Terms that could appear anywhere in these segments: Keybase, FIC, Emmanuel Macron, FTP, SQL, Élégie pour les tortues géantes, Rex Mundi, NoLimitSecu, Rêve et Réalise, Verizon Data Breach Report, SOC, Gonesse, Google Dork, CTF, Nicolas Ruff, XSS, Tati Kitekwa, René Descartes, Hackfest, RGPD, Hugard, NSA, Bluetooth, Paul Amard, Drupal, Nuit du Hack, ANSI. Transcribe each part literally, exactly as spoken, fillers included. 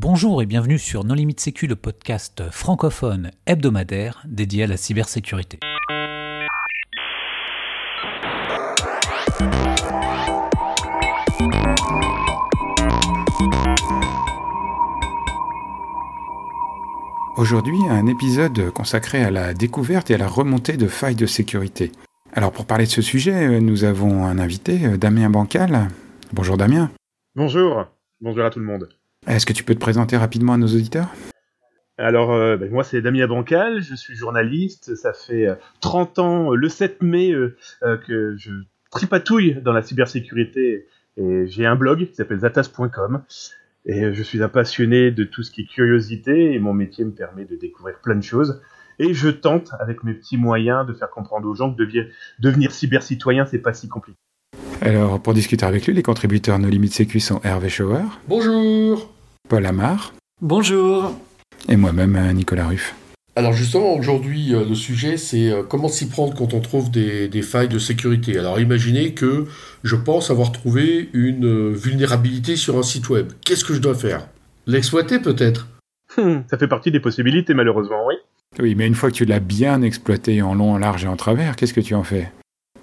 Bonjour et bienvenue sur NoLimitSecu, le podcast francophone hebdomadaire dédié à la cybersécurité. Aujourd'hui, un épisode consacré à la découverte et à la remontée de failles de sécurité. Alors pour parler de ce sujet, nous avons un invité, Damien Bancal. Bonjour Damien. Bonjour, bonjour à tout le monde. Est-ce que tu peux te présenter rapidement à nos auditeurs ? Alors, euh, ben moi c'est Damien Bancal, je suis journaliste, ça fait trente ans, le sept mai, euh, euh, que je tripatouille dans la cybersécurité et j'ai un blog qui s'appelle zataz point com et je suis un passionné de tout ce qui est curiosité et mon métier me permet de découvrir plein de choses et je tente avec mes petits moyens de faire comprendre aux gens que devenir, devenir cybercitoyen c'est pas si compliqué. Alors, pour discuter avec lui, les contributeurs NoLimitSecu sont Hervé Chauveur. Bonjour. Paul Amard. Bonjour. Et moi-même, Nicolas Ruff. Alors justement, aujourd'hui, le sujet, c'est comment s'y prendre quand on trouve des, des failles de sécurité. Alors imaginez que je pense avoir trouvé une vulnérabilité sur un site web. Qu'est-ce que je dois faire ? L'exploiter peut-être ? Hmm, ça fait partie des possibilités, malheureusement, oui. Oui, mais une fois que tu l'as bien exploité en long, en large et en travers, qu'est-ce que tu en fais ?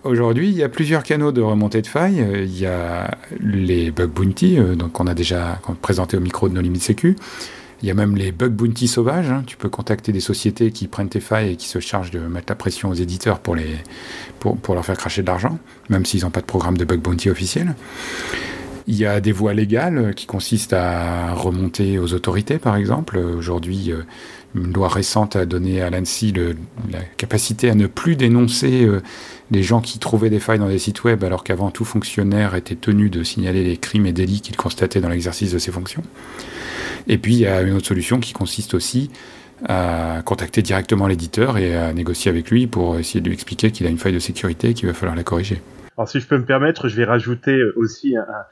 Aujourd'hui, il y a plusieurs canaux de remontée de failles. Il y a les bug bounty, donc qu'on a déjà présenté au micro de NoLimitSecu. Il y a même les bug bounty sauvages. Tu peux contacter des sociétés qui prennent tes failles et qui se chargent de mettre la pression aux éditeurs pour, les, pour, pour leur faire cracher de l'argent, même s'ils n'ont pas de programme de bug bounty officiel. Il y a des voies légales qui consistent à remonter aux autorités, par exemple. Aujourd'hui, une loi récente a donné à l'ANSI le, la capacité à ne plus dénoncer euh, les gens qui trouvaient des failles dans des sites web, alors qu'avant, tout fonctionnaire était tenu de signaler les crimes et délits qu'il constatait dans l'exercice de ses fonctions. Et puis, il y a une autre solution qui consiste aussi à contacter directement l'éditeur et à négocier avec lui pour essayer de lui expliquer qu'il a une faille de sécurité et qu'il va falloir la corriger. Alors, si je peux me permettre, je vais rajouter aussi un... un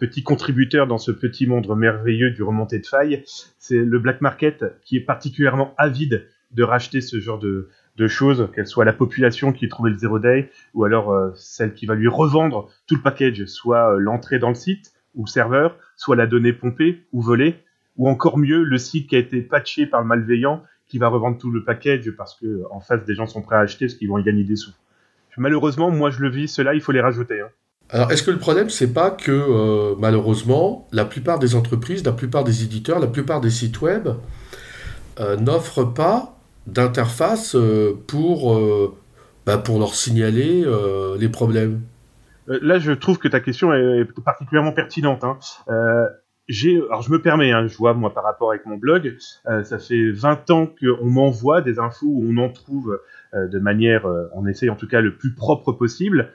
petit contributeur dans ce petit monde merveilleux du remonté de failles, c'est le black market qui est particulièrement avide de racheter ce genre de, de choses, qu'elle soit la population qui a trouvé le zero day, ou alors euh, celle qui va lui revendre tout le package, soit euh, l'entrée dans le site ou serveur, soit la donnée pompée ou volée, ou encore mieux, le site qui a été patché par le malveillant qui va revendre tout le package parce que en face, des gens sont prêts à acheter parce qu'ils vont y gagner des sous. Malheureusement, moi je le vis, ceux-là, il faut les rajouter, hein. Alors, est-ce que le problème, c'est pas que, euh, malheureusement, la plupart des entreprises, la plupart des éditeurs, la plupart des sites web euh, n'offrent pas d'interface euh, pour, euh, bah, pour leur signaler euh, les problèmes ? Là, je trouve que ta question est particulièrement pertinente, hein. Euh, j'ai, alors, je me permets, hein, je vois, moi, par rapport avec mon blog, euh, ça fait vingt ans qu'on m'envoie des infos où on en trouve euh, de manière, euh, on essaye en tout cas le plus propre possible.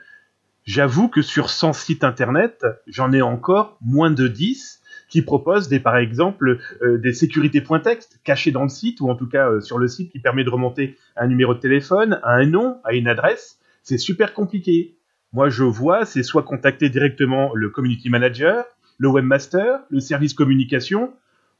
J'avoue que sur cent sites internet, j'en ai encore moins de dix qui proposent des, par exemple euh, des sécurités.txt cachées dans le site ou en tout cas euh, sur le site qui permet de remonter un numéro de téléphone, à un nom, à une adresse. C'est super compliqué. Moi, je vois, c'est soit contacter directement le community manager, le webmaster, le service communication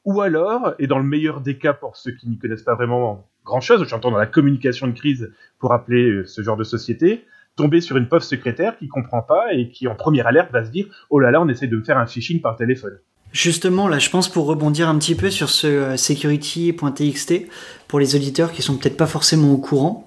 ou alors, et dans le meilleur des cas pour ceux qui n'y connaissent pas vraiment grand-chose, j'entends dans la communication de crise pour appeler euh, ce genre de société, tomber sur une pauvre secrétaire qui comprend pas et qui, en première alerte, va se dire « Oh là là, on essaie de me faire un phishing par téléphone ». Justement, là, je pense pour rebondir un petit peu sur ce euh, security.txt, pour les auditeurs qui sont peut-être pas forcément au courant,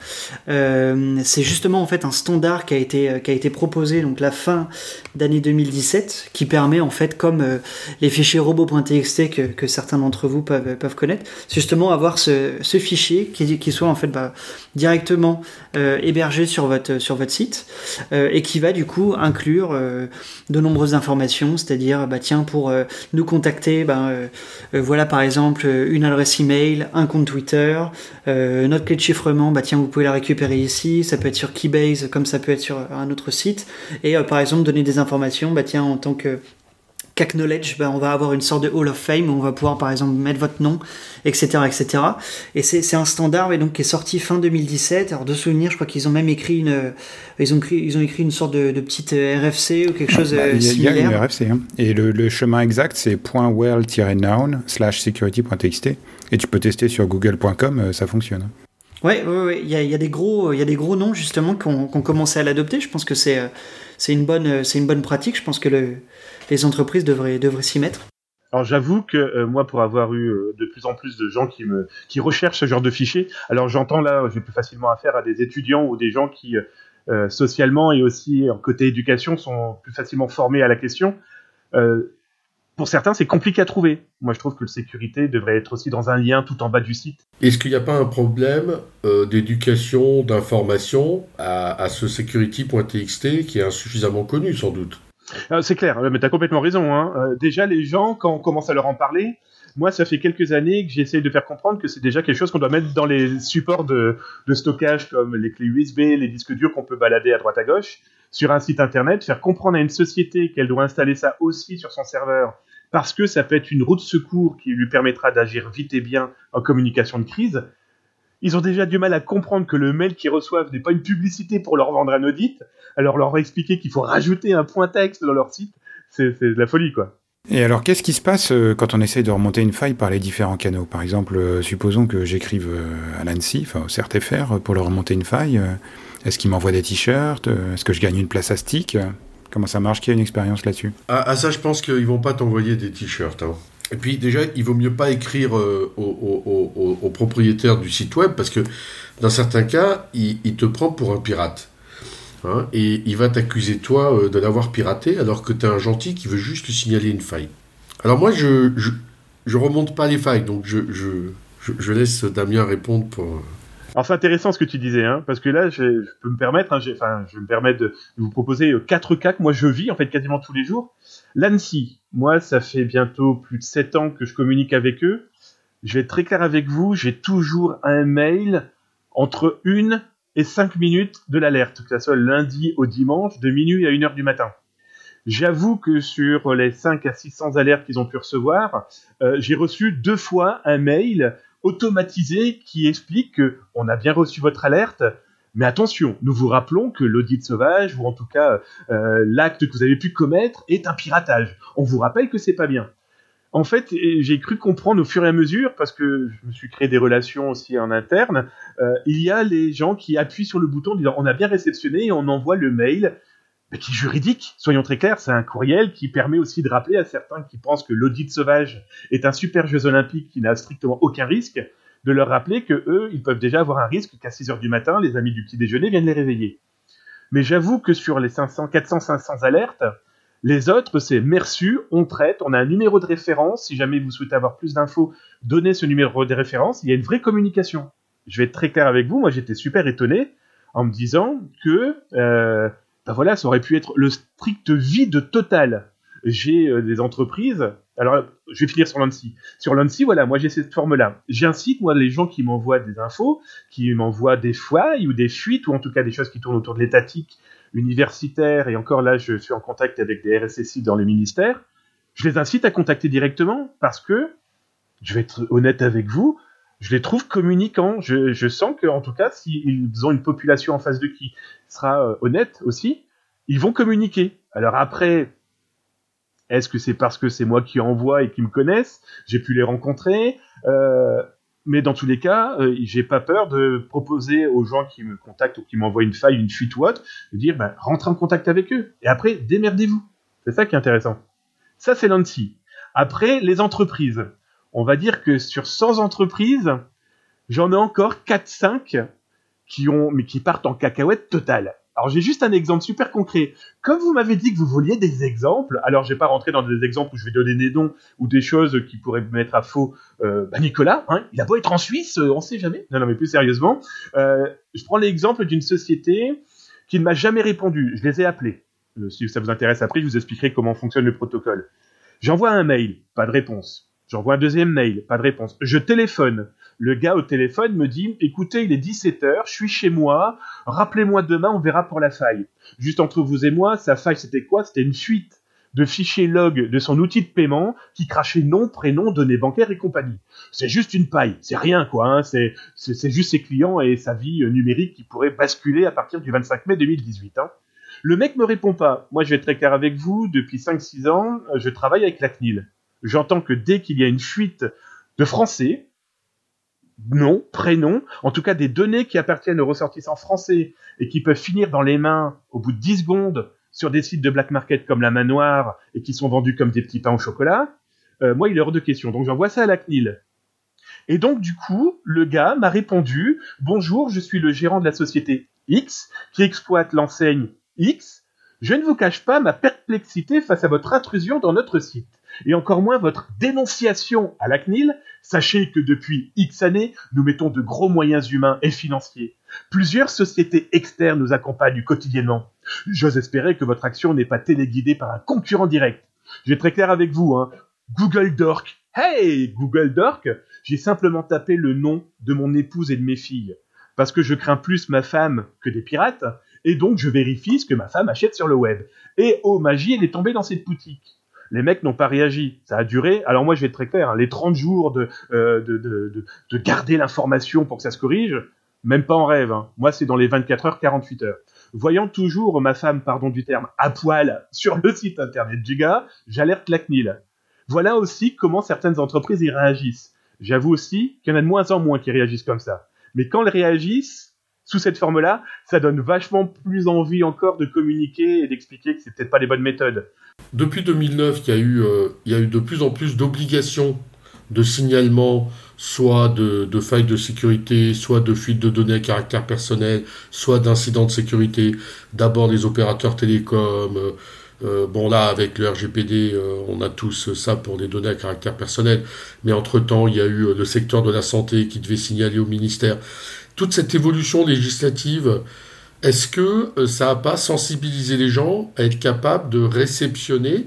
euh, c'est justement en fait un standard qui a été euh, qui a été proposé donc la fin d'année deux mille dix-sept, qui permet en fait comme euh, les fichiers robots.txt que que certains d'entre vous peuvent peuvent connaître, justement avoir ce ce fichier qui qui soit en fait bah, directement euh, hébergé sur votre sur votre site euh, et qui va du coup inclure euh, de nombreuses informations, c'est-à-dire bah tiens pour euh, nous contacter, bah, euh, euh, voilà par exemple une adresse email, un compte Twitter, euh, notre clé de chiffrement, bah tiens vous pouvez la récupérer ici, ça peut être sur Keybase comme ça peut être sur un autre site, et euh, par exemple donner des informations, bah tiens en tant que Hack Knowledge, ben on va avoir une sorte de Hall of Fame où on va pouvoir par exemple mettre votre nom, et cetera, et cetera. Et c'est, c'est un standard et donc qui est sorti fin deux mille dix-sept. Alors de souvenir, je crois qu'ils ont même écrit une, ils ont écrit, ils ont écrit une sorte de, de petite R F C ou quelque chose bah, bah, similaire. Il y a une R F C, hein. Et le, le chemin exact, c'est .well-noun slash security.txt et tu peux tester sur google point com, ça fonctionne. Ouais, ouais, ouais. Il y a, il y a des gros, il y a des gros noms justement qu'on, qu'on commençait à l'adopter. Je pense que c'est, c'est une bonne, c'est une bonne pratique. Je pense que le les entreprises devraient, devraient s'y mettre. Alors j'avoue que euh, moi, pour avoir eu euh, de plus en plus de gens qui me qui recherchent ce genre de fichiers, alors j'entends là, j'ai plus facilement affaire à des étudiants ou des gens qui, euh, socialement et aussi en côté éducation, sont plus facilement formés à la question. Euh, pour certains, c'est compliqué à trouver. Moi, je trouve que la sécurité devrait être aussi dans un lien tout en bas du site. Est-ce qu'il n'y a pas un problème euh, d'éducation, d'information à, à ce security point t x t qui est insuffisamment connu, sans doute ? Euh, c'est clair, mais t'as complètement raison. Hein. Euh, déjà, les gens, quand on commence à leur en parler, moi, ça fait quelques années que j'essaye de faire comprendre que c'est déjà quelque chose qu'on doit mettre dans les supports de, de stockage, comme les clés U S B, les disques durs qu'on peut balader à droite à gauche, sur un site internet, faire comprendre à une société qu'elle doit installer ça aussi sur son serveur, parce que ça peut être une roue de secours qui lui permettra d'agir vite et bien en communication de crise. Ils ont déjà du mal à comprendre que le mail qu'ils reçoivent n'est pas une publicité pour leur vendre un audit, alors leur expliquer qu'il faut rajouter un point texte dans leur site, c'est, c'est de la folie, quoi. Et alors, qu'est-ce qui se passe quand on essaye de remonter une faille par les différents canaux ? Par exemple, supposons que j'écrive à l'A N S I, enfin au C E R T F R, pour leur remonter une faille. Est-ce qu'ils m'envoient des t-shirts ? Est-ce que je gagne une place à stick ? Comment ça marche ? Qui a une expérience là-dessus ? Ah, à ça, je pense qu'ils vont pas t'envoyer des t-shirts, hein. Et puis déjà, il vaut mieux pas écrire euh, au, au, au, au propriétaire du site web, parce que dans certains cas, il, il te prend pour un pirate. Hein, et il va t'accuser, toi, euh, de l'avoir piraté, alors que t'es un gentil qui veut juste signaler une faille. Alors moi, je je, je remonte pas les failles, donc je, je, je, je laisse Damien répondre pour... Alors c'est intéressant ce que tu disais, hein, parce que là, je, je peux me permettre, hein, j'ai, enfin, je me permets de vous proposer quatre cas que moi je vis en fait quasiment tous les jours. L'A N S I, moi, ça fait bientôt plus de sept ans que je communique avec eux. Je vais être très clair avec vous, j'ai toujours un mail entre une et cinq minutes de l'alerte, que ça soit lundi au dimanche, de minuit à une heure du matin. J'avoue que sur les cinq à six cents alertes qu'ils ont pu recevoir, euh, j'ai reçu deux fois un mail automatisé qui explique que on a bien reçu votre alerte, mais attention, nous vous rappelons que l'audit sauvage, ou en tout cas euh, l'acte que vous avez pu commettre, est un piratage. On vous rappelle que c'est pas bien. En fait, j'ai cru comprendre au fur et à mesure, parce que je me suis créé des relations aussi en interne, euh, il y a les gens qui appuient sur le bouton en disant on a bien réceptionné et on envoie le mail, mais qui est juridique, soyons très clairs, c'est un courriel qui permet aussi de rappeler à certains qui pensent que l'audit sauvage est un super Jeux Olympiques qui n'a strictement aucun risque, de leur rappeler qu'eux, ils peuvent déjà avoir un risque qu'à six heures du matin, les amis du petit déjeuner viennent les réveiller. Mais j'avoue que sur les cinq cents, quatre cents, cinq cents alertes, les autres, c'est merci, on traite, on a un numéro de référence, si jamais vous souhaitez avoir plus d'infos, donnez ce numéro de référence, il y a une vraie communication. Je vais être très clair avec vous, moi j'étais super étonné en me disant que... Euh, Ben voilà, ça aurait pu être le strict vide total. J'ai euh, des entreprises... Alors, je vais finir sur l'A N S I. Sur l'A N S I, voilà, moi, j'ai cette forme-là. J'incite, moi, les gens qui m'envoient des infos, qui m'envoient des failles ou des fuites, ou en tout cas des choses qui tournent autour de l'étatique universitaire, et encore là, je suis en contact avec des R S S I dans les ministères, je les incite à contacter directement, parce que, je vais être honnête avec vous, je les trouve communicants. Je, je sens que, en tout cas, s'ils ont une population en face de qui sera euh, honnête aussi, ils vont communiquer. Alors après, est-ce que c'est parce que c'est moi qui envoie et qui me connaissent ? J'ai pu les rencontrer. Euh, mais dans tous les cas, euh, j'ai pas peur de proposer aux gens qui me contactent ou qui m'envoient une faille, une fuite ou autre, de dire ben, rentrez en contact avec eux. Et après, démerdez-vous. C'est ça qui est intéressant. Ça, c'est l'A N S I. Après, les entreprises. On va dire que sur cent entreprises, j'en ai encore quatre cinq qui, ont, mais qui partent en cacahuète totale. Alors, j'ai juste un exemple super concret. Comme vous m'avez dit que vous vouliez des exemples, alors je ne vais pas rentrer dans des exemples où je vais donner des noms ou des choses qui pourraient me mettre à faux. Euh, bah Nicolas, hein, il a beau être en Suisse, on ne sait jamais. Non, non, mais plus sérieusement, euh, je prends l'exemple d'une société qui ne m'a jamais répondu. Je les ai appelés. Euh, si ça vous intéresse après, je vous expliquerai comment fonctionne le protocole. J'envoie un mail, pas de réponse. J'envoie un deuxième mail, pas de réponse. Je téléphone. Le gars au téléphone me dit « Écoutez, il est dix-sept heures, je suis chez moi, rappelez-moi demain, on verra pour la faille. » Juste entre vous et moi, sa faille, c'était quoi ? C'était une fuite de fichiers log de son outil de paiement qui crachait nom, prénom, données bancaires et compagnie. C'est juste une paille, c'est rien quoi, hein. C'est, c'est, c'est juste ses clients et sa vie numérique qui pourrait basculer à partir du vingt-cinq mai deux mille dix-huit. Hein. Le mec me répond pas. Moi, je vais être très clair avec vous, depuis cinq six ans, je travaille avec la C N I L. J'entends que dès qu'il y a une fuite de français, nom, prénom, en tout cas des données qui appartiennent aux ressortissants français et qui peuvent finir dans les mains au bout de dix secondes sur des sites de black market comme la Manoir et qui sont vendus comme des petits pains au chocolat, euh, moi il est hors de question, donc j'envoie ça à la C N I L. Et donc du coup, le gars m'a répondu « Bonjour, je suis le gérant de la société X qui exploite l'enseigne X. Je ne vous cache pas ma perplexité face à votre intrusion dans notre site, et encore moins votre dénonciation à la C N I L. Sachez que depuis X années, nous mettons de gros moyens humains et financiers. Plusieurs sociétés externes nous accompagnent quotidiennement. J'ose espérer que votre action n'est pas téléguidée par un concurrent direct. J'ai très clair avec vous, hein. Google Dork. Hey, Google Dork, j'ai simplement tapé le nom de mon épouse et de mes filles, parce que je crains plus ma femme que des pirates, et donc je vérifie ce que ma femme achète sur le web. Et oh magie, elle est tombée dans cette boutique. Les mecs n'ont pas réagi, ça a duré, alors moi je vais être très clair, hein, les trente jours de, euh, de, de, de, de garder l'information pour que ça se corrige, même pas en rêve, hein. Moi c'est dans les vingt-quatre heures, quarante-huit heures. Voyant toujours ma femme, pardon du terme, à poil sur le site internet du gars, j'alerte la C N I L. Voilà aussi comment certaines entreprises y réagissent. J'avoue aussi qu'il y en a de moins en moins qui réagissent comme ça. Mais quand elles réagissent, sous cette forme-là, ça donne vachement plus envie encore de communiquer et d'expliquer que c'est peut-être pas les bonnes méthodes. Depuis deux mille neuf, il y a eu, euh, il y a eu de plus en plus d'obligations de signalement, soit de, de failles de sécurité, soit de fuites de données à caractère personnel, soit d'incidents de sécurité. D'abord les opérateurs télécoms. Euh, Euh, bon là, avec le R G P D, euh, on a tous ça pour les données à caractère personnel, mais entre-temps, il y a eu le secteur de la santé qui devait signaler au ministère. Toute cette évolution législative, est-ce que euh, ça n'a pas sensibilisé les gens à être capable de réceptionner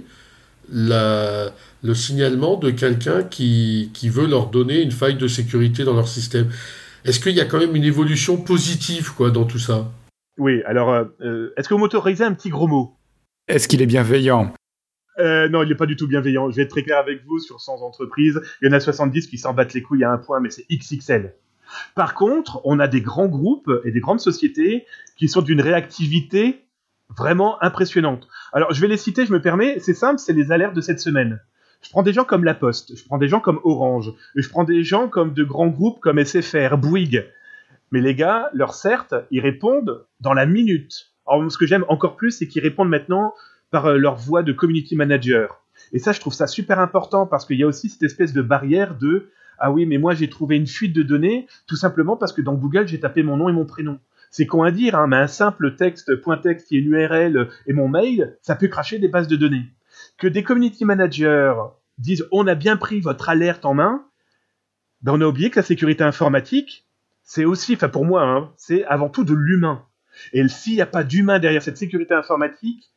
la, le signalement de quelqu'un qui, qui veut leur donner une faille de sécurité dans leur système? Est-ce qu'il y a quand même une évolution positive quoi, dans tout ça? Oui, alors, euh, est-ce que vous m'autorisez un petit gros mot? Est-ce qu'il est bienveillant? euh, Non, il n'est pas du tout bienveillant. Je vais être très clair avec vous sur cent entreprises. Il y en a soixante-dix qui s'en battent les couilles à un point, mais c'est X X L. Par contre, on a des grands groupes et des grandes sociétés qui sont d'une réactivité vraiment impressionnante. Alors, je vais les citer, je me permets. C'est simple, c'est les alertes de cette semaine. Je prends des gens comme La Poste, je prends des gens comme Orange, je prends des gens comme de grands groupes comme S F R, Bouygues. Mais les gars, leur C E R T, ils répondent dans la minute. Alors, ce que j'aime encore plus, c'est qu'ils répondent maintenant par leur voix de community manager. Et ça, je trouve ça super important parce qu'il y a aussi cette espèce de barrière de « Ah oui, mais moi, j'ai trouvé une fuite de données tout simplement parce que dans Google, j'ai tapé mon nom et mon prénom. » C'est con à dire, hein, mais un simple texte, point texte qui est une U R L et mon mail, ça peut cracher des bases de données. Que des community managers disent « On a bien pris votre alerte en main ben, », on a oublié que la sécurité informatique, c'est aussi, enfin pour moi, hein, c'est avant tout de l'humain. Et s'il n'y a pas d'humain derrière cette sécurité informatique,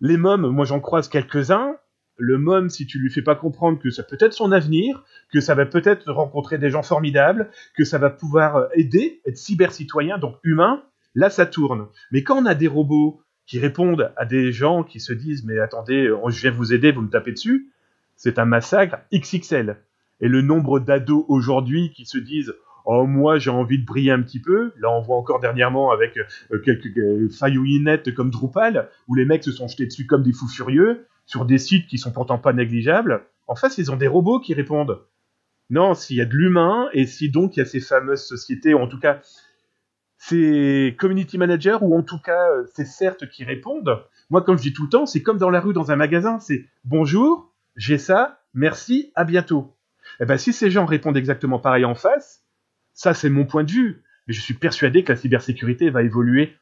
les mômes, moi j'en croise quelques-uns, le môme, si tu lui fais pas comprendre que ça peut être son avenir, que ça va peut-être rencontrer des gens formidables, que ça va pouvoir aider, être cyber-citoyen, donc humain, là ça tourne. Mais quand on a des robots qui répondent à des gens qui se disent « Mais attendez, je viens vous aider, vous me tapez dessus », c'est un massacre X X L. Et le nombre d'ados aujourd'hui qui se disent « Oh, moi, j'ai envie de briller un petit peu ». Là, on voit encore dernièrement avec euh, quelques euh, failles ou inettes comme Drupal, où les mecs se sont jetés dessus comme des fous furieux, sur des sites qui sont pourtant pas négligeables. En face, ils ont des robots qui répondent. Non, s'il y a de l'humain, et si donc il y a ces fameuses sociétés, ou en tout cas, ces community managers, ou en tout cas, ces C E R T qui répondent. Moi, comme je dis tout le temps, c'est comme dans la rue, dans un magasin, c'est « Bonjour, j'ai ça, merci, à bientôt ». Eh bien, si ces gens répondent exactement pareil en face, ça, c'est mon point de vue. Mais je suis persuadé que la cybersécurité va évoluer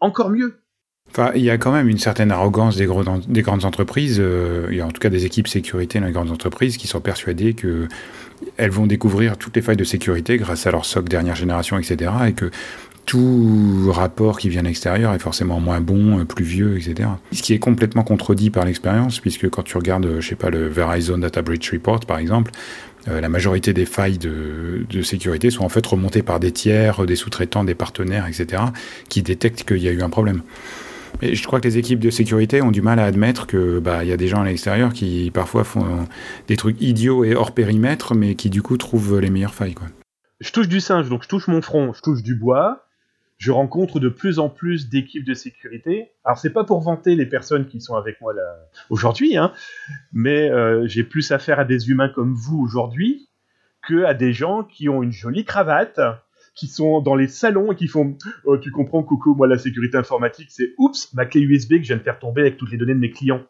encore mieux. Enfin, il y a quand même une certaine arrogance des, gros, des grandes entreprises, euh, et en tout cas des équipes sécurité dans les grandes entreprises, qui sont persuadées qu'elles vont découvrir toutes les failles de sécurité grâce à leur S O C dernière génération, et cetera. Et que tout rapport qui vient de l'extérieur est forcément moins bon, plus vieux, et cetera. Ce qui est complètement contredit par l'expérience, puisque quand tu regardes, je sais pas, le Verizon Data Breach Report, par exemple, Euh, la majorité des failles de, de sécurité sont en fait remontées par des tiers, des sous-traitants, des partenaires, et cetera, qui détectent qu'il y a eu un problème. Et je crois que les équipes de sécurité ont du mal à admettre que bah, y a des gens à l'extérieur qui parfois font des trucs idiots et hors périmètre, mais qui du coup trouvent les meilleures failles, quoi. Je touche du singe, donc je touche mon front, je touche du bois. Je rencontre de plus en plus d'équipes de sécurité. Alors, c'est pas pour vanter les personnes qui sont avec moi là aujourd'hui, hein, mais euh, j'ai plus affaire à des humains comme vous aujourd'hui qu'à des gens qui ont une jolie cravate, qui sont dans les salons et qui font oh, « Tu comprends, coucou, moi, la sécurité informatique, c'est oups, ma clé U S B que je viens de faire tomber avec toutes les données de mes clients. »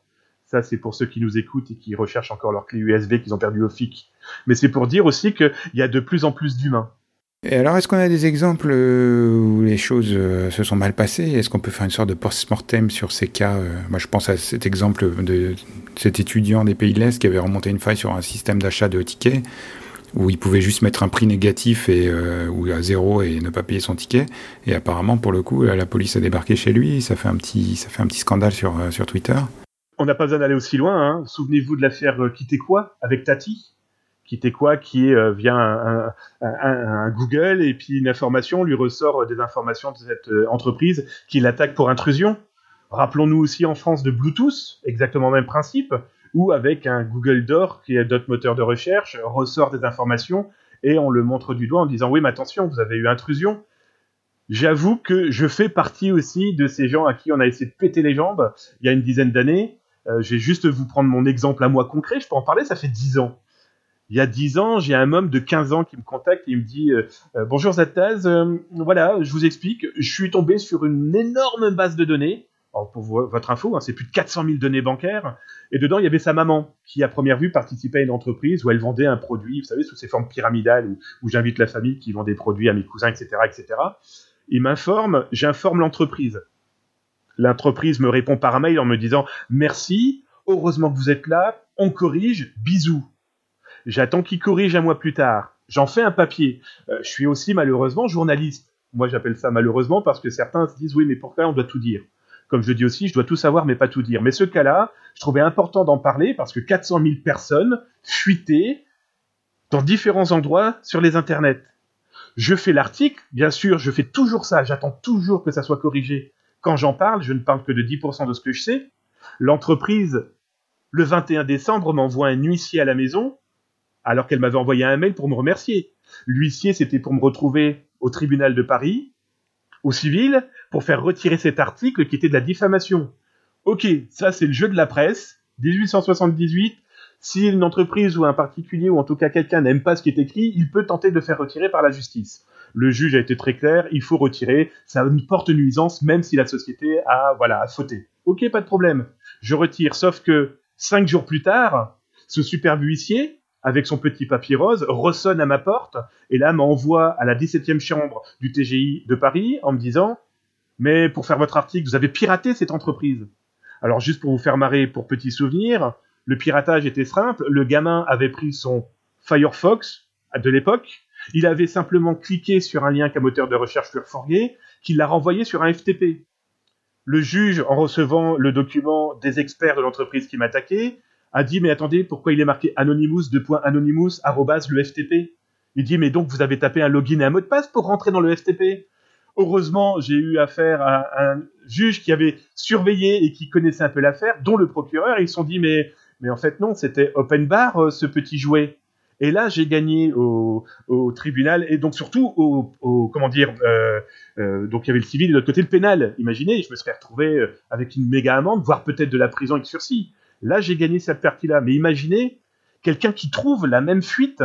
Ça, c'est pour ceux qui nous écoutent et qui recherchent encore leur clé U S B qu'ils ont perdu au F I C. Mais c'est pour dire aussi qu'il y a de plus en plus d'humains. Et alors, est-ce qu'on a des exemples où les choses se sont mal passées ? Est-ce qu'on peut faire une sorte de post-mortem sur ces cas ? Moi, je pense à cet exemple de cet étudiant des Pays de l'Est qui avait remonté une faille sur un système d'achat de tickets où il pouvait juste mettre un prix négatif et, euh, ou à zéro et ne pas payer son ticket. Et apparemment, pour le coup, la police a débarqué chez lui. Ça fait un petit, ça fait un petit scandale sur, euh, sur Twitter. On n'a pas besoin d'aller aussi loin. Hein. Souvenez-vous de l'affaire Kitekwa avec Tati Kitekwa qui est euh, via un, un, un, un Google et puis une information lui ressort des informations de cette euh, entreprise qui l'attaque pour intrusion. Rappelons-nous aussi en France de Bluetooth, exactement le même principe, ou avec un Google Dork et d'autres moteurs de recherche, ressort des informations et on le montre du doigt en disant « Oui, mais attention, vous avez eu intrusion ». J'avoue que je fais partie aussi de ces gens à qui on a essayé de péter les jambes il y a une dizaine d'années. Euh, je vais juste vous prendre mon exemple à moi concret, je peux en parler, ça fait dix ans. Il y a dix ans, j'ai un homme de quinze ans qui me contacte et il me dit euh, « Bonjour Zataz, euh, voilà, je vous explique, je suis tombé sur une énorme base de données ». Alors pour votre info, hein, c'est plus de quatre cent mille données bancaires, et dedans il y avait sa maman, qui à première vue participait à une entreprise où elle vendait un produit, vous savez, sous ces formes pyramidales, où, où j'invite la famille qui vend des produits à mes cousins, et cetera, et cetera. Il m'informe, j'informe l'entreprise. L'entreprise me répond par mail en me disant « Merci, heureusement que vous êtes là, on corrige, bisous ». J'attends qu'il corrige un mois plus tard, j'en fais un papier. Euh, je suis aussi malheureusement journaliste. Moi j'appelle ça malheureusement parce que certains se disent « Oui, mais pourquoi on doit tout dire ?» Comme je dis aussi, je dois tout savoir mais pas tout dire. Mais ce cas-là, je trouvais important d'en parler parce que quatre cent mille personnes fuitaient dans différents endroits sur les internets. Je fais l'article, bien sûr, je fais toujours ça, j'attends toujours que ça soit corrigé. Quand j'en parle, je ne parle que de dix pour cent de ce que je sais. L'entreprise, le vingt et un décembre, m'envoie un huissier à la maison alors qu'elle m'avait envoyé un mail pour me remercier. L'huissier, c'était pour me retrouver au tribunal de Paris, au civil, pour faire retirer cet article qui était de la diffamation. Ok, ça c'est le jeu de la presse, dix-huit cent soixante-dix-huit, si une entreprise ou un particulier, ou en tout cas quelqu'un n'aime pas ce qui est écrit, il peut tenter de faire retirer par la justice. Le juge a été très clair, il faut retirer, ça porte nuisance, même si la société a, voilà, a fauté. Ok, pas de problème, je retire, sauf que cinq jours plus tard, ce superbe huissier, avec son petit papier rose, ressonne à ma porte, et là m'envoie à la dix-septième chambre du T G I de Paris en me disant « Mais pour faire votre article, vous avez piraté cette entreprise !» Alors juste pour vous faire marrer, pour petit souvenir, le piratage était simple, le gamin avait pris son Firefox de l'époque, il avait simplement cliqué sur un lien qu'un moteur de recherche lui refourguait, qui l'a renvoyé sur un F T P. Le juge, en recevant le document des experts de l'entreprise qui m'attaquait, a dit « Mais attendez, pourquoi il est marqué anonymous, deux points anonymous, arrobase, le F T P ?» Il dit « Mais donc, vous avez tapé un login et un mot de passe pour rentrer dans le F T P ?» Heureusement, j'ai eu affaire à un juge qui avait surveillé et qui connaissait un peu l'affaire, dont le procureur, et ils se sont dit mais, « Mais en fait, non, c'était open bar, ce petit jouet. » Et là, j'ai gagné au, au tribunal, et donc surtout au, au comment dire, euh, euh, donc il y avait le civil et de l'autre côté le pénal. Imaginez, je me serais retrouvé avec une méga amende, voire peut-être de la prison avec sursis. Là, j'ai gagné cette partie-là. Mais imaginez quelqu'un qui trouve la même fuite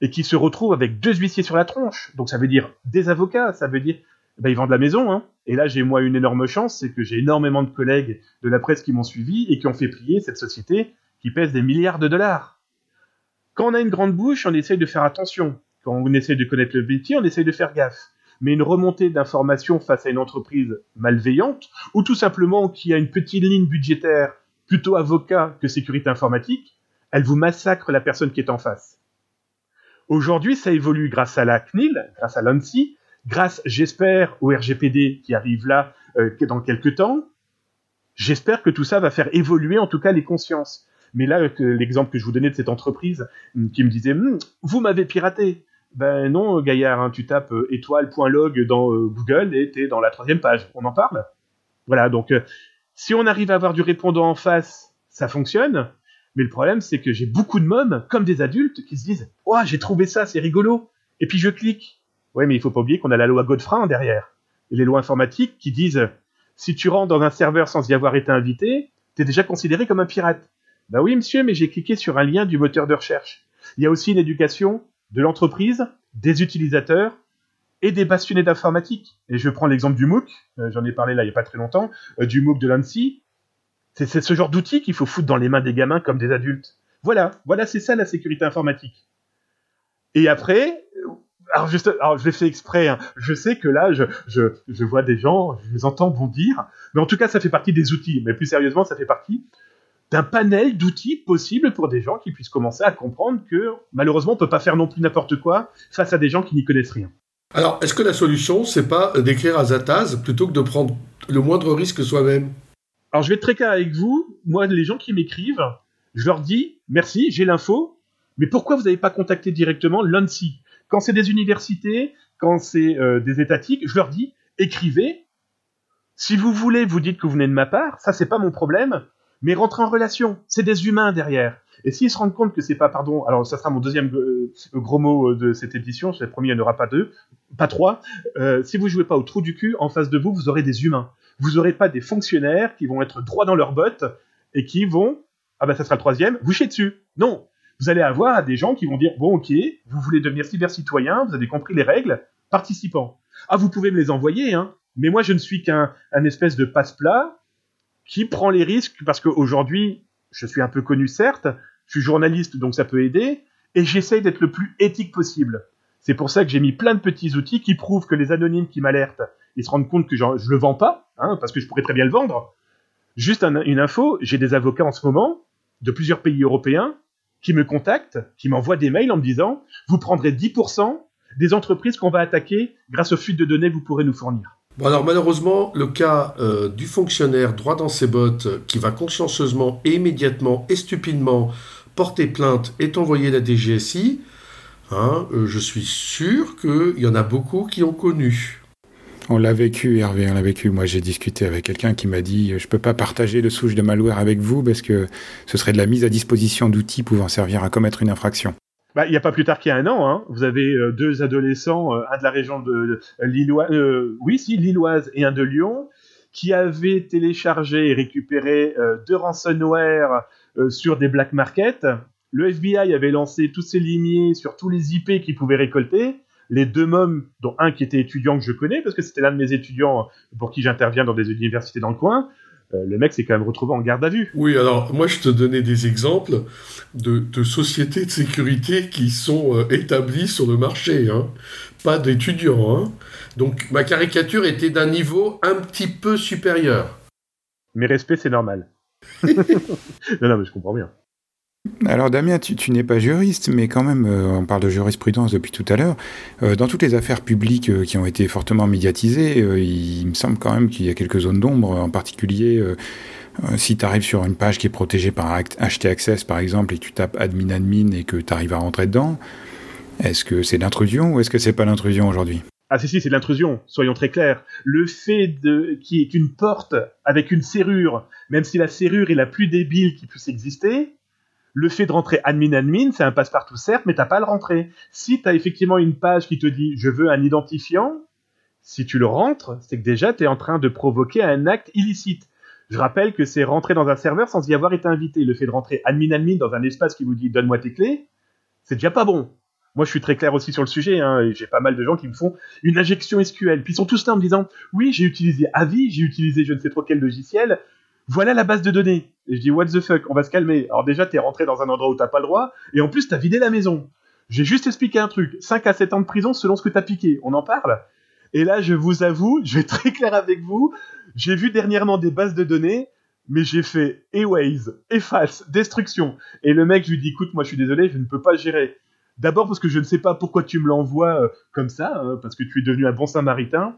et qui se retrouve avec deux huissiers sur la tronche. Donc, ça veut dire des avocats, ça veut dire... Ben, ils vendent la maison. Hein. Et là, j'ai moi une énorme chance, c'est que j'ai énormément de collègues de la presse qui m'ont suivi et qui ont fait plier cette société qui pèse des milliards de dollars. Quand on a une grande bouche, on essaye de faire attention. Quand on essaye de connaître le métier, on essaye de faire gaffe. Mais une remontée d'informations face à une entreprise malveillante ou tout simplement qui a une petite ligne budgétaire plutôt avocat que sécurité informatique, elle vous massacre la personne qui est en face. Aujourd'hui, ça évolue grâce à la C N I L, grâce à l'A N S I, grâce, j'espère, au R G P D qui arrive là euh, dans quelques temps. J'espère que tout ça va faire évoluer, en tout cas, les consciences. Mais là, euh, l'exemple que je vous donnais de cette entreprise qui me disait « Vous m'avez piraté !» Ben non, Gaillard, hein, tu tapes euh, étoile.log dans euh, Google et t'es dans la troisième page. On en parle. Voilà, donc... Euh, Si on arrive à avoir du répondant en face, ça fonctionne. Mais le problème, c'est que j'ai beaucoup de mômes, comme des adultes, qui se disent « Oh, j'ai trouvé ça, c'est rigolo !» Et puis je clique. Oui, mais il ne faut pas oublier qu'on a la loi Godefrain derrière. Et les lois informatiques qui disent « Si tu rentres dans un serveur sans y avoir été invité, tu es déjà considéré comme un pirate. » Ben oui, monsieur, mais j'ai cliqué sur un lien du moteur de recherche. Il y a aussi une éducation de l'entreprise, des utilisateurs, et des passionnés d'informatique. Et je prends l'exemple du MOOC, euh, j'en ai parlé là il n'y a pas très longtemps, euh, du MOOC de l'A N S I. C'est, c'est ce genre d'outil qu'il faut foutre dans les mains des gamins comme des adultes. Voilà, voilà, c'est ça la sécurité informatique. Et après, alors, juste, alors je l'ai fait exprès, hein, je sais que là, je, je, je vois des gens, je les entends bondir, mais en tout cas, ça fait partie des outils. Mais plus sérieusement, ça fait partie d'un panel d'outils possibles pour des gens qui puissent commencer à comprendre que, malheureusement, on ne peut pas faire non plus n'importe quoi face à des gens qui n'y connaissent rien. Alors, est-ce que la solution, c'est pas d'écrire à Zataz plutôt que de prendre le moindre risque soi-même ? Alors, je vais être très clair avec vous. Moi, les gens qui m'écrivent, je leur dis « Merci, j'ai l'info, mais pourquoi vous n'avez pas contacté directement l'A N S I ?» Quand c'est des universités, quand c'est euh, des étatiques, je leur dis « Écrivez. Si vous voulez, vous dites que vous venez de ma part. Ça, c'est pas mon problème. » Mais rentrer en relation, c'est des humains derrière. Et s'ils se rendent compte que c'est pas, pardon, alors ça sera mon deuxième euh, gros mot de cette édition, je l'ai promis, il n'y en aura pas deux, pas trois. Euh, si vous jouez pas au trou du cul, en face de vous, vous aurez des humains. Vous aurez pas des fonctionnaires qui vont être droits dans leurs bottes et qui vont, ah ben ça sera le troisième, vous chier dessus. Non, vous allez avoir des gens qui vont dire, bon ok, vous voulez devenir cybercitoyen, vous avez compris les règles, participants. Ah, vous pouvez me les envoyer, hein, mais moi je ne suis qu'un un espèce de passe-plat qui prend les risques, parce qu'aujourd'hui, je suis un peu connu, certes, je suis journaliste, donc ça peut aider, et j'essaye d'être le plus éthique possible. C'est pour ça que j'ai mis plein de petits outils qui prouvent que les anonymes qui m'alertent, ils se rendent compte que je ne le vends pas, hein, parce que je pourrais très bien le vendre. Juste un, une info, j'ai des avocats en ce moment, de plusieurs pays européens, qui me contactent, qui m'envoient des mails en me disant « Vous prendrez dix pour cent des entreprises qu'on va attaquer grâce aux fuites de données que vous pourrez nous fournir. » Bon, alors malheureusement, le cas euh, du fonctionnaire droit dans ses bottes qui va consciencieusement et immédiatement et stupidement porter plainte est envoyé à la D G S I, hein, euh, je suis sûr qu'il y en a beaucoup qui ont connu. On l'a vécu, Hervé, on l'a vécu. Moi, j'ai discuté avec quelqu'un qui m'a dit « Je ne peux pas partager le souche de malware avec vous parce que ce serait de la mise à disposition d'outils pouvant servir à commettre une infraction. » Bah, il n'y a pas plus tard qu'il y a un an, hein, vous avez euh, deux adolescents, euh, un de la région de euh, Lilloise, euh, oui, si, Lilloise et un de Lyon, qui avaient téléchargé et récupéré euh, deux ransomware euh, sur des black markets. Le F B I avait lancé tous ses limiers sur tous les I P qu'ils pouvaient récolter. Les deux mômes, dont un qui était étudiant que je connais, parce que c'était l'un de mes étudiants pour qui j'interviens dans des universités dans le coin, Euh, le mec s'est quand même retrouvé en garde à vue. Oui, alors moi je te donnais des exemples de, de sociétés de sécurité qui sont euh, établies sur le marché, hein. Pas d'étudiants. Hein. Donc ma caricature était d'un niveau un petit peu supérieur. Mes respects, c'est normal. non, non, mais je comprends bien. Alors Damien, tu, tu n'es pas juriste, mais quand même, euh, on parle de jurisprudence depuis tout à l'heure. Euh, dans toutes les affaires publiques euh, qui ont été fortement médiatisées, euh, il, il me semble quand même qu'il y a quelques zones d'ombre, en particulier euh, euh, si tu arrives sur une page qui est protégée par H T Access par exemple, et que tu tapes admin admin et que tu arrives à rentrer dedans, est-ce que c'est l'intrusion ou est-ce que c'est pas l'intrusion aujourd'hui ? Ah si, si, c'est de l'intrusion, soyons très clairs. Le fait de, qu'il y ait une porte avec une serrure, même si la serrure est la plus débile qui puisse exister, le fait de rentrer admin-admin, c'est un passe-partout, certes, mais t'as pas à le rentrer. Si t'as effectivement une page qui te dit « je veux un identifiant », si tu le rentres, c'est que déjà t'es en train de provoquer un acte illicite. Je rappelle que c'est rentrer dans un serveur sans y avoir été invité. Le fait de rentrer admin-admin dans un espace qui vous dit « donne-moi tes clés », c'est déjà pas bon. Moi, je suis très clair aussi sur le sujet, hein, et j'ai pas mal de gens qui me font une injection S Q L. Puis ils sont tous là en me disant « oui, j'ai utilisé A V I, j'ai utilisé je ne sais trop quel logiciel », voilà la base de données. Et je dis, what the fuck, on va se calmer. Alors déjà, t'es rentré dans un endroit où t'as pas le droit, et en plus, t'as vidé la maison. J'ai juste expliqué un truc, cinq à sept ans de prison selon ce que t'as piqué, on en parle. Et là, je vous avoue, je vais être très clair avec vous, j'ai vu dernièrement des bases de données, mais j'ai fait e-ways, efface, destruction. Et le mec, je lui dis, écoute, moi je suis désolé, je ne peux pas gérer. D'abord parce que je ne sais pas pourquoi tu me l'envoies euh, comme ça, euh, parce que tu es devenu un bon samaritain.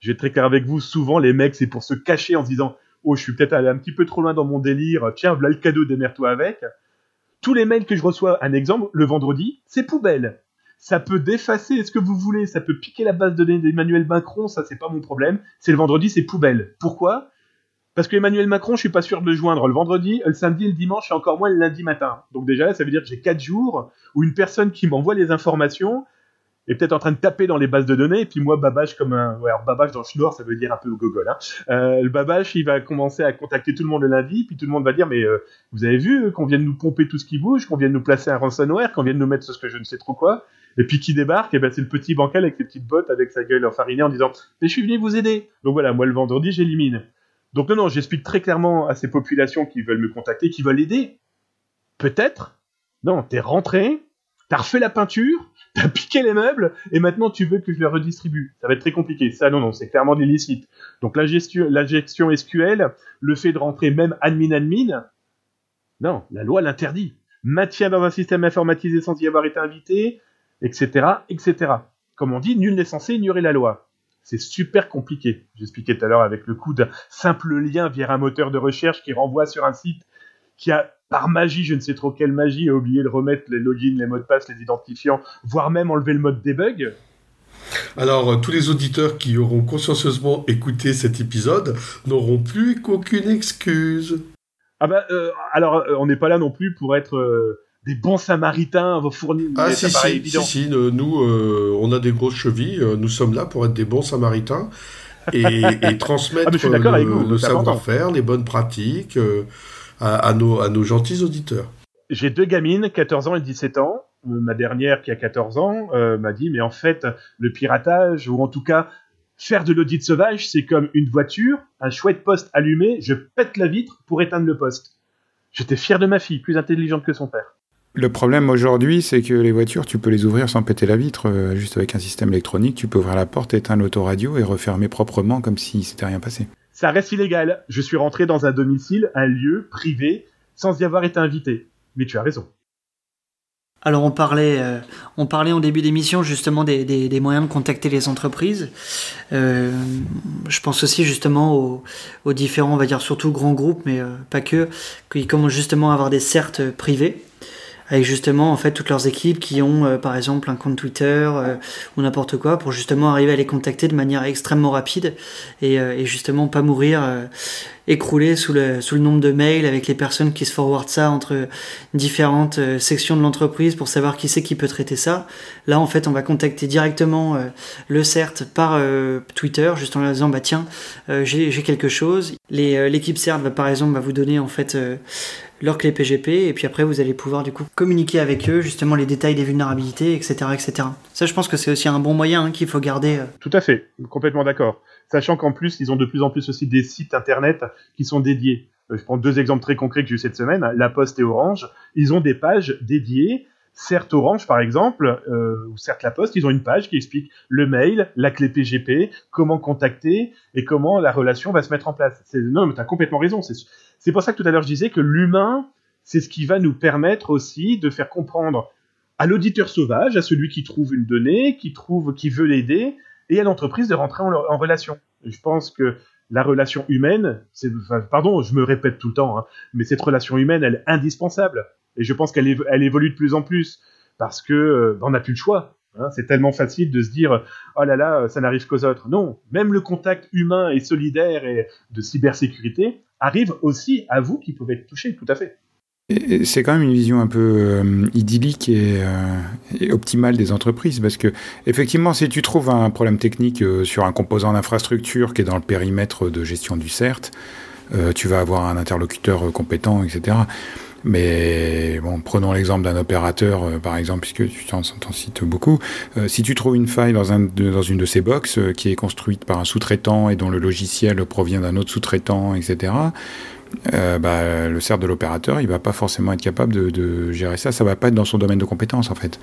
Je vais être très clair avec vous, souvent, les mecs, c'est pour se cacher en se disant, oh, je suis peut-être allé un petit peu trop loin dans mon délire, tiens, voilà le cadeau, démerde-toi avec. Tous les mails que je reçois, un exemple, le vendredi, c'est poubelle. Ça peut défacer ce que vous voulez, ça peut piquer la base de données d'Emmanuel Macron, ça, c'est pas mon problème. C'est le vendredi, c'est poubelle. Pourquoi ? Parce que Emmanuel Macron, je suis pas sûr de le joindre le vendredi, le samedi et le dimanche, et encore moins le lundi matin. Donc déjà, là, ça veut dire que j'ai quatre jours où une personne qui m'envoie les informations est peut-être en train de taper dans les bases de données, et puis moi, babache comme un... Ouais, alors babache dans le schnorr, ça veut dire un peu au gogol. Hein. Euh, le babache, il va commencer à contacter tout le monde le lundi, puis tout le monde va dire, mais euh, vous avez vu qu'on vient de nous pomper tout ce qui bouge, qu'on vient de nous placer un ransomware, qu'on vient de nous mettre ce que je ne sais trop quoi, et puis qui débarque, et ben c'est le petit Bancal avec ses petites bottes, avec sa gueule enfarinée, en disant, mais je suis venu vous aider. Donc voilà, moi, le vendredi, j'élimine. Donc non, non, j'explique très clairement à ces populations qui veulent me contacter, qui veulent aider. Peut-être, non, t'es rentré, t'as refait la peinture, t'as piqué les meubles, et maintenant tu veux que je les redistribue. Ça va être très compliqué. Ça, non, non, c'est clairement de l'illicite. Donc la gestion, la gestion S Q L, le fait de rentrer même admin-admin, non, la loi l'interdit. Maintien dans un système informatisé sans y avoir été invité, et cetera, et cetera. Comme on dit, nul n'est censé ignorer la loi. C'est super compliqué. J'expliquais tout à l'heure avec le coup d'un simple lien via un moteur de recherche qui renvoie sur un site qui a, par magie, je ne sais trop quelle magie, a oublié de remettre les logins, les mots de passe, les identifiants, voire même enlever le mode debug. Alors, tous les auditeurs qui auront consciencieusement écouté cet épisode n'auront plus qu'aucune excuse. Ah bah, euh, alors, on n'est pas là non plus pour être... Euh, des bons Samaritains vont fournir. Ah si si, si si, nous euh, on a des grosses chevilles, nous sommes là pour être des bons Samaritains et, et transmettre ah, le, vous, le savoir-faire, les bonnes pratiques euh, à, à, nos, à nos gentils auditeurs. J'ai deux gamines, quatorze ans et dix-sept ans. Ma dernière qui a quatorze ans euh, m'a dit mais en fait le piratage ou en tout cas faire de l'audit sauvage c'est comme une voiture, un chouette poste allumé, je pète la vitre pour éteindre le poste. J'étais fier de ma fille, plus intelligente que son père. Le problème aujourd'hui, c'est que les voitures, tu peux les ouvrir sans péter la vitre. Juste avec un système électronique, tu peux ouvrir la porte, éteindre l'autoradio et refermer proprement comme si c'était rien passé. Ça reste illégal. Je suis rentré dans un domicile, un lieu privé, sans y avoir été invité. Mais tu as raison. Alors on parlait, euh, on parlait en début d'émission justement des, des, des moyens de contacter les entreprises. Euh, je pense aussi justement aux, aux différents, on va dire surtout grands groupes, mais euh, pas que, qui commencent justement à avoir des C E R T privés. Avec justement en fait toutes leurs équipes qui ont euh, par exemple un compte Twitter euh, ou n'importe quoi pour justement arriver à les contacter de manière extrêmement rapide et, euh, et justement pas mourir euh, écroulé sous le sous le nombre de mails avec les personnes qui se forwardent ça entre différentes euh, sections de l'entreprise pour savoir qui c'est qui peut traiter ça. Là en fait on va contacter directement euh, le C E R T par euh, Twitter juste en leur disant bah tiens euh, j'ai j'ai quelque chose. Les euh, l'équipe C E R T va par exemple va vous donner en fait euh, leur clé P G P, et puis après vous allez pouvoir du coup communiquer avec eux justement les détails des vulnérabilités, et cetera, et cetera. Ça, je pense que c'est aussi un bon moyen hein, qu'il faut garder. Euh... Tout à fait, complètement d'accord. Sachant qu'en plus, ils ont de plus en plus aussi des sites internet qui sont dédiés. Je prends deux exemples très concrets que j'ai eu cette semaine, La Poste et Orange. Ils ont des pages dédiées, certes Orange par exemple, euh, ou certes La Poste, ils ont une page qui explique le mail, la clé P G P, comment contacter et comment la relation va se mettre en place. C'est... Non, mais tu as complètement raison, c'est sûr. C'est pour ça que tout à l'heure je disais que l'humain, c'est ce qui va nous permettre aussi de faire comprendre à l'auditeur sauvage, à celui qui trouve une donnée, qui trouve, qui veut l'aider, et à l'entreprise de rentrer en, en relation. Et je pense que la relation humaine, c'est, enfin, pardon, je me répète tout le temps, hein, mais cette relation humaine, elle est indispensable. Et je pense qu'elle évo- elle évolue de plus en plus, parce qu'on euh, n'a plus le choix. Hein, c'est tellement facile de se dire « Oh là là, ça n'arrive qu'aux autres ». Non, même le contact humain et solidaire et de cybersécurité arrive aussi à vous qui pouvez être touché, tout à fait. Et c'est quand même une vision un peu euh, idyllique et, euh, et optimale des entreprises, parce que effectivement, si tu trouves un problème technique euh, sur un composant d'infrastructure qui est dans le périmètre de gestion du C E R T, euh, tu vas avoir un interlocuteur euh, compétent, et cetera. Mais bon, prenons l'exemple d'un opérateur, euh, par exemple, puisque tu t'en, t'en cites beaucoup. Euh, si tu trouves une faille dans, un, de, dans une de ces boxes euh, qui est construite par un sous-traitant et dont le logiciel provient d'un autre sous-traitant, et cetera, euh, bah, le C E R T de l'opérateur, il va pas forcément être capable de, de gérer ça. Ça va pas être dans son domaine de compétence, en fait.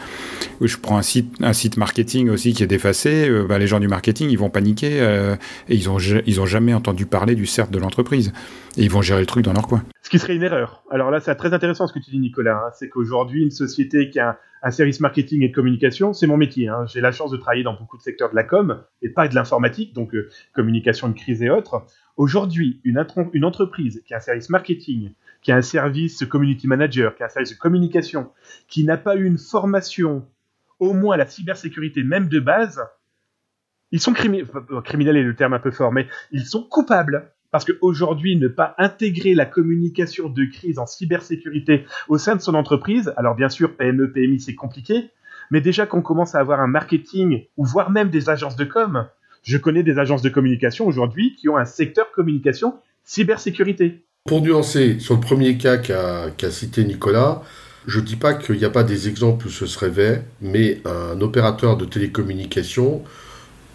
Je prends un site, un site marketing aussi qui est défacé. Euh, bah, les gens du marketing, ils vont paniquer euh, et ils ont, ils ont jamais entendu parler du C E R T de l'entreprise. Et ils vont gérer le truc dans leur coin. Ce qui serait une erreur. Alors là, c'est très intéressant ce que tu dis, Nicolas. Hein. C'est qu'aujourd'hui, une société qui a un, un service marketing et de communication, c'est mon métier. Hein. J'ai la chance de travailler dans beaucoup de secteurs de la com et pas de l'informatique, donc euh, communication de crise et autres. Aujourd'hui, une, intron- une entreprise qui a un service marketing, qui a un service community manager, qui a un service de communication, qui n'a pas eu une formation, au moins à la cybersécurité même de base, ils sont crimi- criminels est le terme un peu fort, mais ils sont coupables. Parce qu'aujourd'hui, ne pas intégrer la communication de crise en cybersécurité au sein de son entreprise, alors bien sûr, P M E, P M I, c'est compliqué, mais déjà qu'on commence à avoir un marketing, ou voire même des agences de com, je connais des agences de communication aujourd'hui qui ont un secteur communication cybersécurité. Pour nuancer, sur le premier cas qu'a, qu'a cité Nicolas, je ne dis pas qu'il n'y a pas des exemples où ce serait vrai, mais un opérateur de télécommunication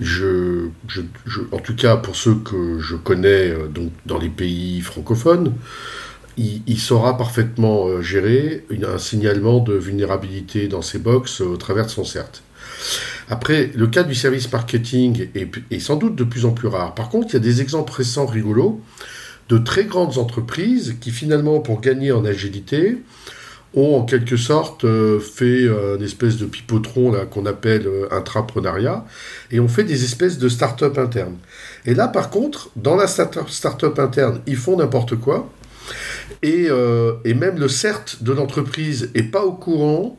Je, je, je, en tout cas, pour ceux que je connais donc dans les pays francophones, il, il saura parfaitement gérer une, un signalement de vulnérabilité dans ses box au travers de son CERT. Après, le cas du service marketing est, est sans doute de plus en plus rare. Par contre, il y a des exemples récents rigolos de très grandes entreprises qui, finalement, pour gagner en agilité, ont en quelque sorte euh, fait euh, une espèce de pipotron là, qu'on appelle euh, intrapreneuriat, et ont fait des espèces de start-up internes. Et là, par contre, dans la start-up interne, ils font n'importe quoi, et, euh, et même le CERT de l'entreprise n'est pas au courant,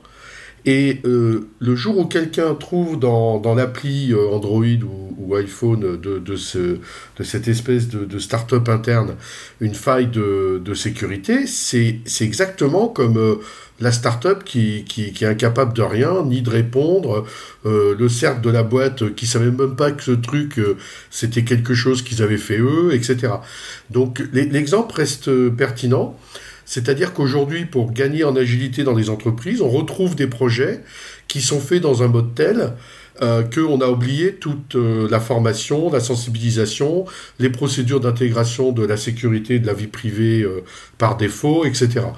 et euh, le jour où quelqu'un trouve dans, dans l'appli Android ou, ou iPhone de, de, ce, de cette espèce de, de start-up interne une faille de, de sécurité, c'est, c'est exactement comme euh, la start-up qui, qui, qui est incapable de rien, ni de répondre, euh, le cercle de la boîte qui ne savait même pas que ce truc, euh, c'était quelque chose qu'ils avaient fait eux, et cetera. Donc l'exemple reste pertinent. C'est-à-dire qu'aujourd'hui, pour gagner en agilité dans les entreprises, on retrouve des projets qui sont faits dans un mode tel euh, qu'on a oublié toute euh, la formation, la sensibilisation, les procédures d'intégration de la sécurité et de la vie privée euh, par défaut, et cetera.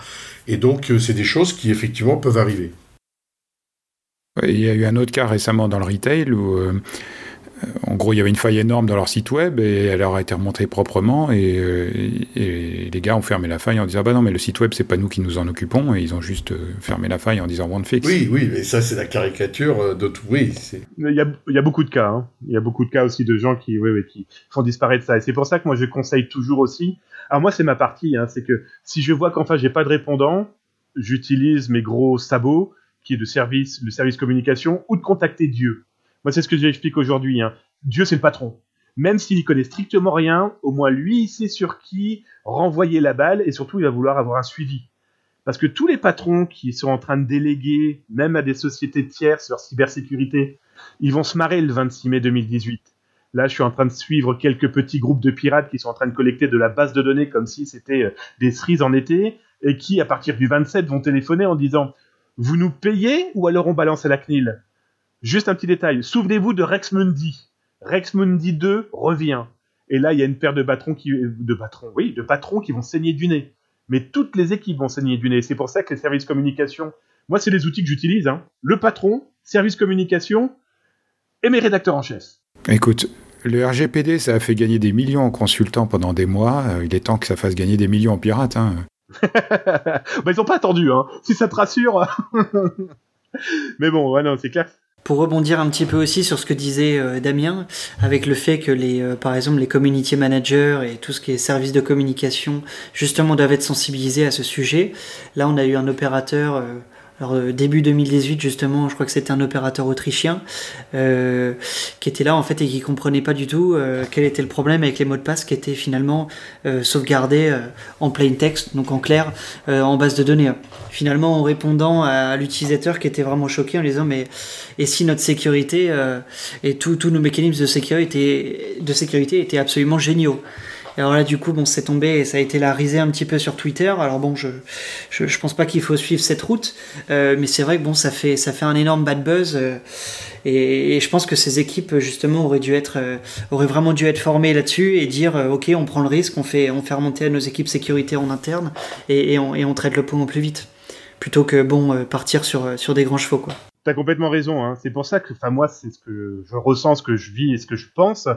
Et donc, euh, c'est des choses qui, effectivement, peuvent arriver. Il y a eu un autre cas récemment dans le retail où... Euh... En gros, il y avait une faille énorme dans leur site web et elle leur a été remontée proprement et, et, et les gars ont fermé la faille en disant « Bah non, mais le site web, c'est pas nous qui nous en occupons » et ils ont juste fermé la faille en disant « One fix ». Oui, oui, mais ça, c'est la caricature de tout. Oui, c'est... Il, y a, il y a beaucoup de cas. Hein. Il y a beaucoup de cas aussi de gens qui, oui, oui, qui font disparaître ça. Et c'est pour ça que moi, je conseille toujours aussi... Alors moi, c'est ma partie. Hein, c'est que si je vois qu'en face, j'ai pas de répondant, j'utilise mes gros sabots qui est de service, le service communication ou de contacter Dieu. Moi, c'est ce que j'explique aujourd'hui. Hein. Dieu, c'est le patron. Même s'il ne connaît strictement rien, au moins lui, il sait sur qui renvoyer la balle et surtout, il va vouloir avoir un suivi. Parce que tous les patrons qui sont en train de déléguer, même à des sociétés tierces, leur cybersécurité, ils vont se marrer le vingt-six mai deux mille dix-huit. Là, je suis en train de suivre quelques petits groupes de pirates qui sont en train de collecter de la base de données comme si c'était des cerises en été et qui, à partir du vingt-sept, vont téléphoner en disant « Vous nous payez ou alors on balance à la C N I L ?» Juste un petit détail, souvenez-vous de Rex Mundi. Rex Mundi deux revient. Et là, il y a une paire de patrons qui, de patrons, oui, de patrons qui vont saigner du nez. Mais toutes les équipes vont saigner du nez. C'est pour ça que les services communication, moi, c'est les outils que j'utilise. Hein. Le patron, service communication et mes rédacteurs en chef. Écoute, le R G P D, ça a fait gagner des millions en consultants pendant des mois. Il est temps que ça fasse gagner des millions en pirates. Hein. bah, ils n'ont pas attendu. Hein. Si ça te rassure. Mais bon, ouais, non, c'est clair. Pour rebondir un petit peu aussi sur ce que disait euh, Damien, avec le fait que les, euh, par exemple, les community managers et tout ce qui est services de communication, justement, doivent être sensibilisés à ce sujet. Là, on a eu un opérateur, euh, alors, euh, début deux mille dix-huit, justement, je crois que c'était un opérateur autrichien, euh, qui était là, en fait, et qui comprenait pas du tout euh, quel était le problème avec les mots de passe qui étaient finalement euh, sauvegardés euh, en plain text, donc en clair, euh, en base de données. Finalement, en répondant à l'utilisateur qui était vraiment choqué en lui disant mais et si notre sécurité euh, et tous nos mécanismes de sécurité de sécurité étaient absolument géniaux. Et alors là, du coup, bon, c'est tombé et ça a été la risée un petit peu sur Twitter. Alors bon, je je, je pense pas qu'il faut suivre cette route, euh, mais c'est vrai que bon, ça fait ça fait un énorme bad buzz. Euh, Et, et je pense que ces équipes justement auraient dû être, euh, auraient vraiment dû être formées là-dessus et dire euh, ok, on prend le risque, on fait, on fait remonter à nos équipes sécurité en interne et, et, on, et on traite le point au plus vite, plutôt que bon euh, partir sur sur des grands chevaux quoi. T'as complètement raison, hein. C'est pour ça que, enfin moi, c'est ce que je ressens, ce que je vis et ce que je pense,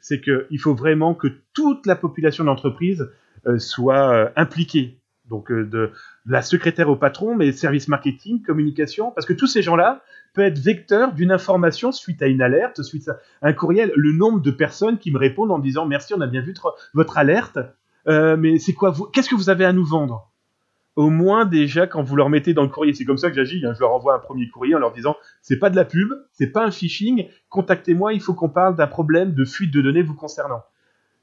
c'est que il faut vraiment que toute la population d'entreprise euh, soit euh, impliquée. Donc euh, de, de la secrétaire au patron, mais service marketing, communication, parce que tous ces gens-là peuvent être vecteurs d'une information suite à une alerte, suite à un courriel. Le nombre de personnes qui me répondent en disant « Merci, on a bien vu t- votre alerte, euh, mais c'est quoi vous, qu'est-ce que vous avez à nous vendre ?» Au moins déjà, quand vous leur mettez dans le courrier, c'est comme ça que j'agis, hein, je leur envoie un premier courrier en leur disant « C'est pas de la pub, c'est pas un phishing, contactez-moi, il faut qu'on parle d'un problème de fuite de données vous concernant. »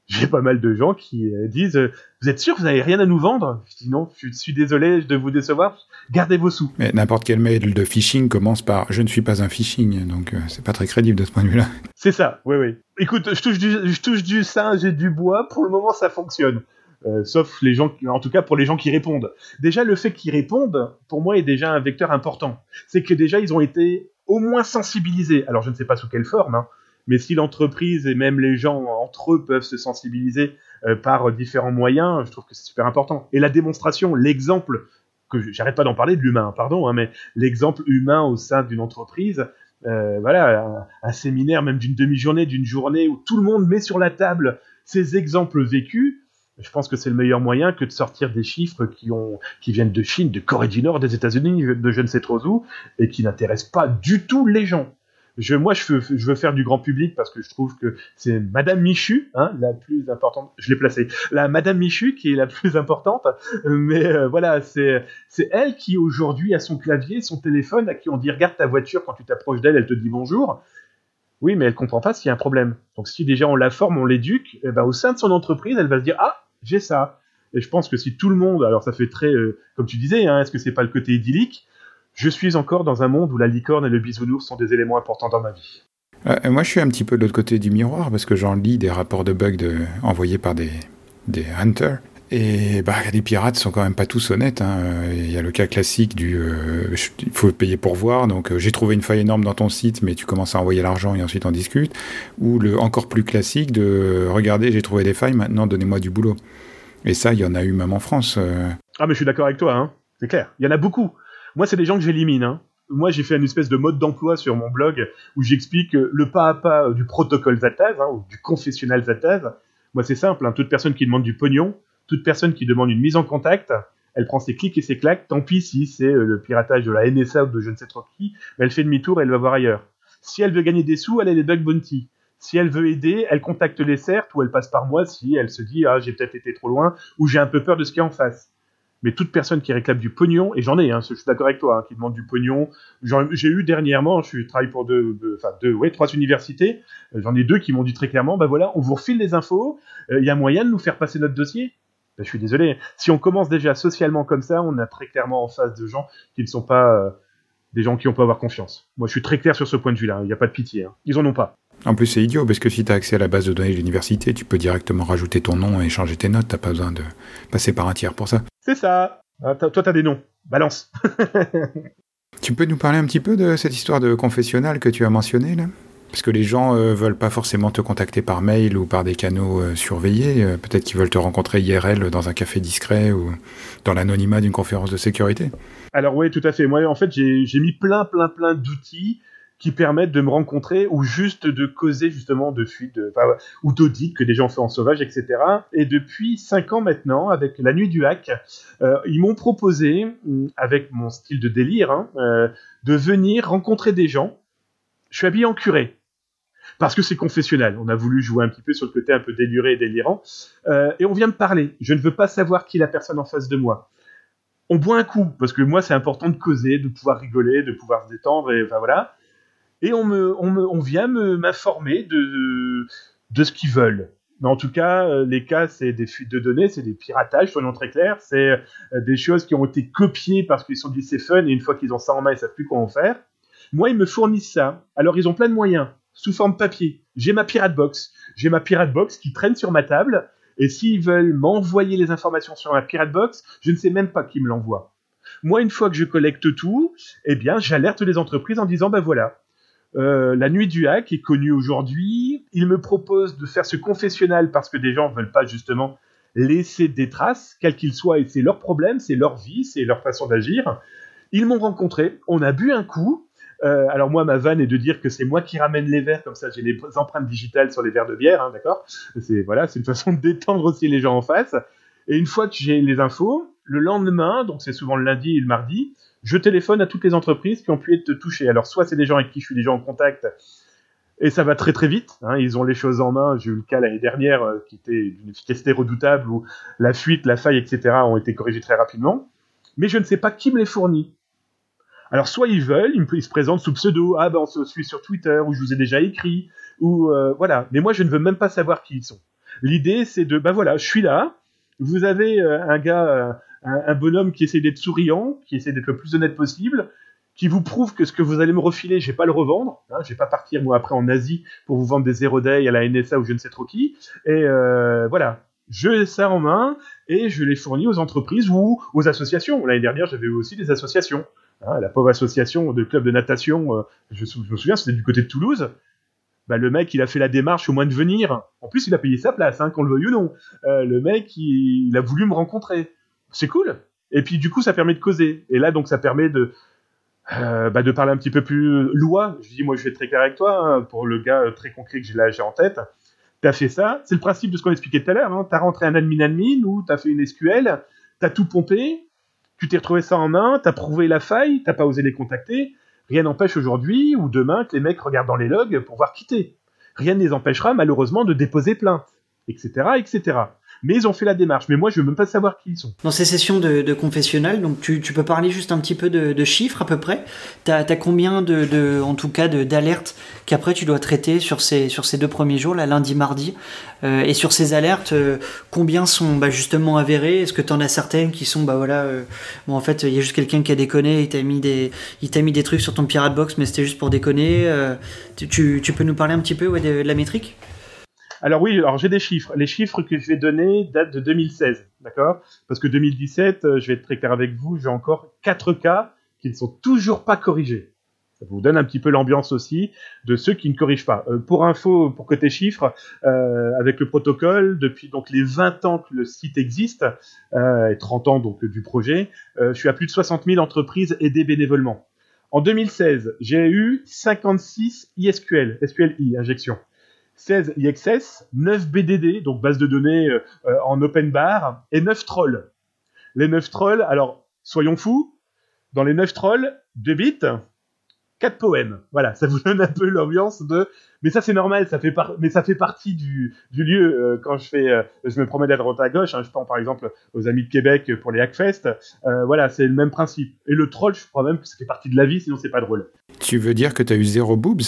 J'ai pas mal de gens qui disent « Vous êtes sûr que vous n'avez rien à nous vendre ?» Je dis « Non, je suis désolé de vous décevoir, gardez vos sous. » Mais n'importe quel mail de phishing commence par « Je ne suis pas un phishing », donc euh, c'est pas très crédible de ce point de vue-là. C'est ça, oui, oui. Écoute, je touche du, je touche du singe et du bois, pour le moment ça fonctionne. Euh, sauf les gens, en tout cas pour les gens qui répondent. Déjà, le fait qu'ils répondent, pour moi, est déjà un vecteur important. C'est que déjà, ils ont été au moins sensibilisés. Alors, je ne sais pas sous quelle forme, hein. mais si l'entreprise et même les gens entre eux peuvent se sensibiliser euh, par différents moyens, je trouve que c'est super important. Et la démonstration, l'exemple, que j'arrête pas d'en parler, de l'humain, pardon, hein, mais l'exemple humain au sein d'une entreprise, euh, voilà, un, un séminaire même d'une demi-journée, d'une journée, où tout le monde met sur la table ces exemples vécus, je pense que c'est le meilleur moyen que de sortir des chiffres qui, ont, qui viennent de Chine, de Corée du Nord, des États-Unis, de je ne sais trop où, et qui n'intéressent pas du tout les gens. Je, moi, je veux, je veux faire du grand public parce que je trouve que c'est Madame Michu, hein, la plus importante. Je l'ai placée. La Madame Michu qui est la plus importante, mais euh, voilà, c'est, c'est elle qui aujourd'hui a son clavier, son téléphone, à qui on dit regarde ta voiture quand tu t'approches d'elle, elle te dit bonjour. Oui, mais elle comprend pas s'il y a un problème. Donc si déjà on la forme, on l'éduque, eh ben, au sein de son entreprise, elle va se dire ah, j'ai ça. Et je pense que si tout le monde, alors ça fait très, euh, comme tu disais, hein, est-ce que c'est pas le côté idyllique? Je suis encore dans un monde où la licorne et le bisounours sont des éléments importants dans ma vie. Euh, moi, je suis un petit peu de l'autre côté du miroir parce que j'en lis des rapports de bugs de, envoyés par des, des hunters. Et bah, les pirates sont quand même pas tous honnêtes. Hein. Il y a le cas classique du euh, « il faut payer pour voir », donc euh, « j'ai trouvé une faille énorme dans ton site, mais tu commences à envoyer l'argent et ensuite on discute », ou le encore plus classique de euh, « regardez, j'ai trouvé des failles, maintenant donnez-moi du boulot ». Et ça, il y en a eu même en France. Euh. Ah mais je suis d'accord avec toi, hein. C'est clair, il y en a beaucoup. Moi, c'est des gens que j'élimine. Hein. Moi, j'ai fait une espèce de mode d'emploi sur mon blog où j'explique le pas à pas du protocole Zataz, hein, ou du confessionnal Zataz. Moi, c'est simple, hein. Toute personne qui demande du pognon, toute personne qui demande une mise en contact, elle prend ses clics et ses claques, tant pis si c'est le piratage de la N S A ou de je ne sais trop qui, mais elle fait demi-tour et elle va voir ailleurs. Si elle veut gagner des sous, elle a les bug bounty. Si elle veut aider, elle contacte les C E R T ou elle passe par moi si elle se dit « Ah, j'ai peut-être été trop loin » ou « J'ai un peu peur de ce qu'il y a en face ». Mais toute personne qui réclame du pognon, et j'en ai, hein, je suis d'accord avec toi, hein, qui demande du pognon, j'en, j'ai eu dernièrement, je travaille pour deux, deux, enfin deux, ouais, trois universités, j'en ai deux qui m'ont dit très clairement, ben voilà, on vous refile les infos, il euh, y a moyen de nous faire passer notre dossier. Ben, je suis désolé, si on commence déjà socialement comme ça, on a très clairement en face de gens qui ne sont pas euh, des gens qui on peut avoir confiance. Moi, je suis très clair sur ce point de vue-là, il hein, n'y a pas de pitié, hein, ils en ont pas. En plus, c'est idiot, parce que si tu as accès à la base de données de l'université, tu peux directement rajouter ton nom et changer tes notes, t'as pas besoin de passer par un tiers pour ça. C'est ça. Ah, t'as, toi, t'as des noms. Balance. Tu peux nous parler un petit peu de cette histoire de confessionnal que tu as mentionnée, là ? Parce que les gens euh, veulent pas forcément te contacter par mail ou par des canaux euh, surveillés. Euh, peut-être qu'ils veulent te rencontrer I R L dans un café discret ou dans l'anonymat d'une conférence de sécurité. Alors oui, tout à fait. Moi, en fait, j'ai, j'ai mis plein, plein, plein d'outils qui permettent de me rencontrer ou juste de causer justement de fuites de, enfin, ou d'audits que des gens font en sauvage, et cetera. Et depuis cinq ans maintenant, avec la Nuit du Hack, euh, ils m'ont proposé, avec mon style de délire, hein, euh, de venir rencontrer des gens. Je suis habillé en curé, parce que c'est confessionnal. On a voulu jouer un petit peu sur le côté un peu déluré et délirant. Euh, et on vient me parler. Je ne veux pas savoir qui est la personne en face de moi. On boit un coup, parce que moi, c'est important de causer, de pouvoir rigoler, de pouvoir se détendre, et enfin voilà. Et on, me, on, me, on vient me, m'informer de, de, de ce qu'ils veulent. Mais en tout cas, les cas, c'est des fuites de données, c'est des piratages, soyons très clairs, c'est des choses qui ont été copiées parce qu'ils se sont dit c'est fun, et une fois qu'ils ont ça en main, ils ne savent plus quoi en faire. Moi, ils me fournissent ça. Alors, ils ont plein de moyens, sous forme papier. J'ai ma Piratebox. J'ai ma Piratebox qui traîne sur ma table, et s'ils veulent m'envoyer les informations sur ma Piratebox, je ne sais même pas qui me l'envoie. Moi, une fois que je collecte tout, eh bien, j'alerte les entreprises en disant, ben voilà, Euh, la Nuit du Hack est connue aujourd'hui. Il me propose de faire ce confessionnal parce que des gens ne veulent pas justement laisser des traces, quels qu'ils soient, et c'est leur problème, c'est leur vie, c'est leur façon d'agir. Ils m'ont rencontré, on a bu un coup. Euh, alors moi, ma vanne est de dire que c'est moi qui ramène les verres, comme ça j'ai les empreintes digitales sur les verres de bière, hein, d'accord ? C'est, voilà, c'est une façon de détendre aussi les gens en face. Et une fois que j'ai les infos, le lendemain, donc c'est souvent le lundi et le mardi, je téléphone à toutes les entreprises qui ont pu être touchées. Alors, soit c'est des gens avec qui je suis déjà en contact, et ça va très très vite, hein, ils ont les choses en main. J'ai eu le cas l'année dernière euh, qui était d'une efficacité redoutable, où la fuite, la faille, et cetera ont été corrigées très rapidement. Mais je ne sais pas qui me les fournit. Alors, soit ils veulent, ils, me, ils se présentent sous pseudo, « Ah ben, on se suit sur Twitter » ou « Je vous ai déjà écrit » ou euh, voilà. Mais moi, je ne veux même pas savoir qui ils sont. L'idée, c'est de « Ben voilà, je suis là, vous avez euh, un gars... Euh, un bonhomme qui essaie d'être souriant, qui essaie d'être le plus honnête possible, qui vous prouve que ce que vous allez me refiler, je ne vais pas le revendre. Hein, je ne vais pas partir, moi, après en Asie pour vous vendre des zero day à la N S A ou je ne sais trop qui. Et euh, voilà, je l'ai ça en main et je l'ai fourni aux entreprises ou aux associations. L'année dernière, j'avais eu aussi des associations. Hein, la pauvre association de club de natation, euh, je, je me souviens, c'était du côté de Toulouse. bah, le mec, il a fait la démarche au moins de venir. En plus, il a payé sa place, hein, qu'on le veuille ou non. Euh, le mec, il, il a voulu me rencontrer. C'est cool. Et puis, du coup, ça permet de causer. Et là, donc, ça permet de, euh, bah, de parler un petit peu plus loi. Je dis, moi, je vais être très clair avec toi, hein, pour le gars euh, très concret que j'ai là, j'ai en tête. T'as fait ça. C'est le principe de ce qu'on expliquait tout à l'heure. Hein. T'as rentré un admin-admin ou t'as fait une S Q L. T'as tout pompé. Tu t'es retrouvé ça en main. T'as prouvé la faille. T'as pas osé les contacter. Rien n'empêche aujourd'hui ou demain que les mecs regardent dans les logs pour voir quitter. Rien ne les empêchera malheureusement de déposer plainte, et cetera, et cetera. Mais ils ont fait la démarche. Mais moi, je ne veux même pas savoir qui ils sont. Dans ces sessions de, de confessionnal, donc tu, tu peux parler juste un petit peu de, de chiffres à peu près. Tu as combien de, de, en tout cas, de, d'alertes qu'après tu dois traiter sur ces, sur ces deux premiers jours, là, lundi, mardi, euh, et sur ces alertes, euh, combien sont bah, justement avérées? Est-ce que tu en as certaines qui sont, bah voilà, euh, bon en fait, il y a juste quelqu'un qui a déconné, il t'a mis des, il t'a mis des trucs sur ton Pirate Box, mais c'était juste pour déconner. Euh, tu, tu peux nous parler un petit peu ouais, de, de la métrique? Alors oui, alors j'ai des chiffres. Les chiffres que je vais donner datent de deux mille seize, d'accord ? Parce que deux mille dix-sept, je vais être très clair avec vous, j'ai encore quatre cas qui ne sont toujours pas corrigés. Ça vous donne un petit peu l'ambiance aussi de ceux qui ne corrigent pas. Euh, pour info, pour côté chiffres, euh, avec le protocole, depuis donc les vingt ans que le site existe, euh, et trente ans donc du projet, euh, je suis à plus de soixante mille entreprises aidées bénévolement. En deux mille seize, j'ai eu cinquante-six I S Q L, S Q L I, injection. seize I X S, neuf B D D, donc base de données euh, en open bar, et neuf trolls. Les neuf trolls, alors, soyons fous, dans les neuf trolls, deux bits, quatre poèmes. Voilà, ça vous donne un peu l'ambiance de... Mais ça, c'est normal, ça fait par... mais ça fait partie du, du lieu. Euh, quand je, fais, euh, je me promène à droite à gauche, hein, je pense par exemple aux amis de Québec pour les Hackfest, euh, voilà, c'est le même principe. Et le troll, je crois même que ça fait partie de la vie, sinon c'est pas drôle. Tu veux dire que t'as eu zéro boobs ?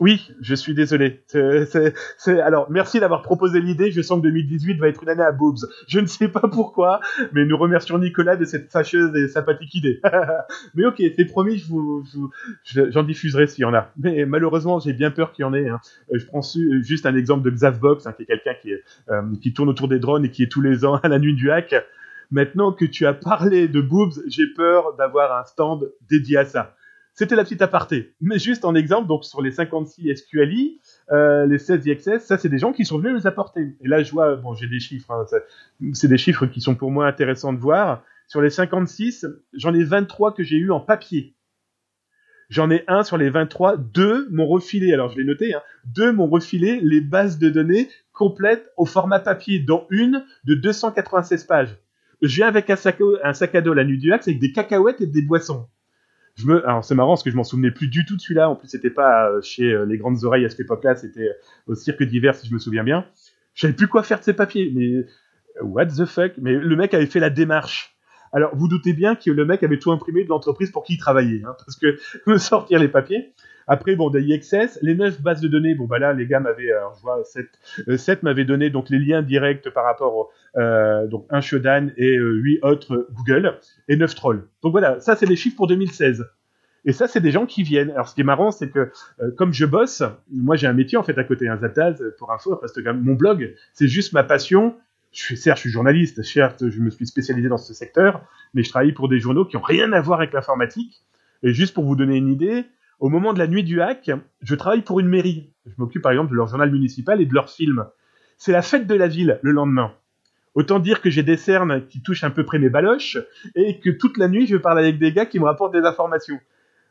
Oui, je suis désolé. C'est, c'est, c'est, alors, merci d'avoir proposé l'idée. Je sens que deux mille dix-huit va être une année à boobs. Je ne sais pas pourquoi, mais nous remercions Nicolas de cette fâcheuse et sympathique idée. Mais ok, c'est promis, je vous, je vous, j'en diffuserai s'il y en a. Mais malheureusement, j'ai bien peur qu'il y en ait. Hein. Je prends su, juste un exemple de Xavbox, hein, qui est quelqu'un qui, est, euh, qui tourne autour des drones et qui est tous les ans à la Nuit du Hack. Maintenant que tu as parlé de boobs, j'ai peur d'avoir un stand dédié à ça. C'était la petite aparté. Mais juste en exemple, donc sur les cinquante-six S Q L I, euh, les seize I X S, ça c'est des gens qui sont venus nous apporter. Et là je vois, bon j'ai des chiffres, hein, ça, c'est des chiffres qui sont pour moi intéressants de voir. Sur les cinquante-six, j'en ai vingt-trois que j'ai eu en papier. J'en ai un sur les vingt-trois, deux m'ont refilé, alors je l'ai noté, hein, deux m'ont refilé les bases de données complètes au format papier, dont une de deux cent quatre-vingt-seize pages. Je viens avec un sac, un sac à dos la Nuit du Hack, avec des cacahuètes et des boissons. Je me... Alors c'est marrant parce que je m'en souvenais plus du tout de celui-là. En plus c'était pas chez les Grandes Oreilles à cette époque-là, c'était au Cirque d'Hiver si je me souviens bien. Je savais plus quoi faire de ces papiers. Mais what the fuck ? Mais le mec avait fait la démarche. Alors vous doutez bien que le mec avait tout imprimé de l'entreprise pour qui il travaillait, hein, parce que me sortir les papiers. Après bon des I X S, les neuf bases de données. Bon bah là les gars m'avaient, alors, je vois sept, sept m'avaient donné donc les liens directs par rapport au, euh, donc un Shodan et euh, huit autres Google et neuf trolls. Donc voilà, ça c'est les chiffres pour deux mille seize. Et ça c'est des gens qui viennent. Alors ce qui est marrant c'est que euh, comme je bosse, moi j'ai un métier en fait à côté, un hein, Zataz pour info, parce que quand même, mon blog c'est juste ma passion. Je suis, certes, je suis journaliste, certes, je me suis spécialisé dans ce secteur, mais je travaille pour des journaux qui n'ont rien à voir avec l'informatique. Et juste pour vous donner une idée, au moment de la Nuit du Hack, je travaille pour une mairie. Je m'occupe par exemple de leur journal municipal et de leur film. C'est la fête de la ville le lendemain. Autant dire que j'ai des cernes qui touchent à peu près mes baloches et que toute la nuit, je parle avec des gars qui me rapportent des informations.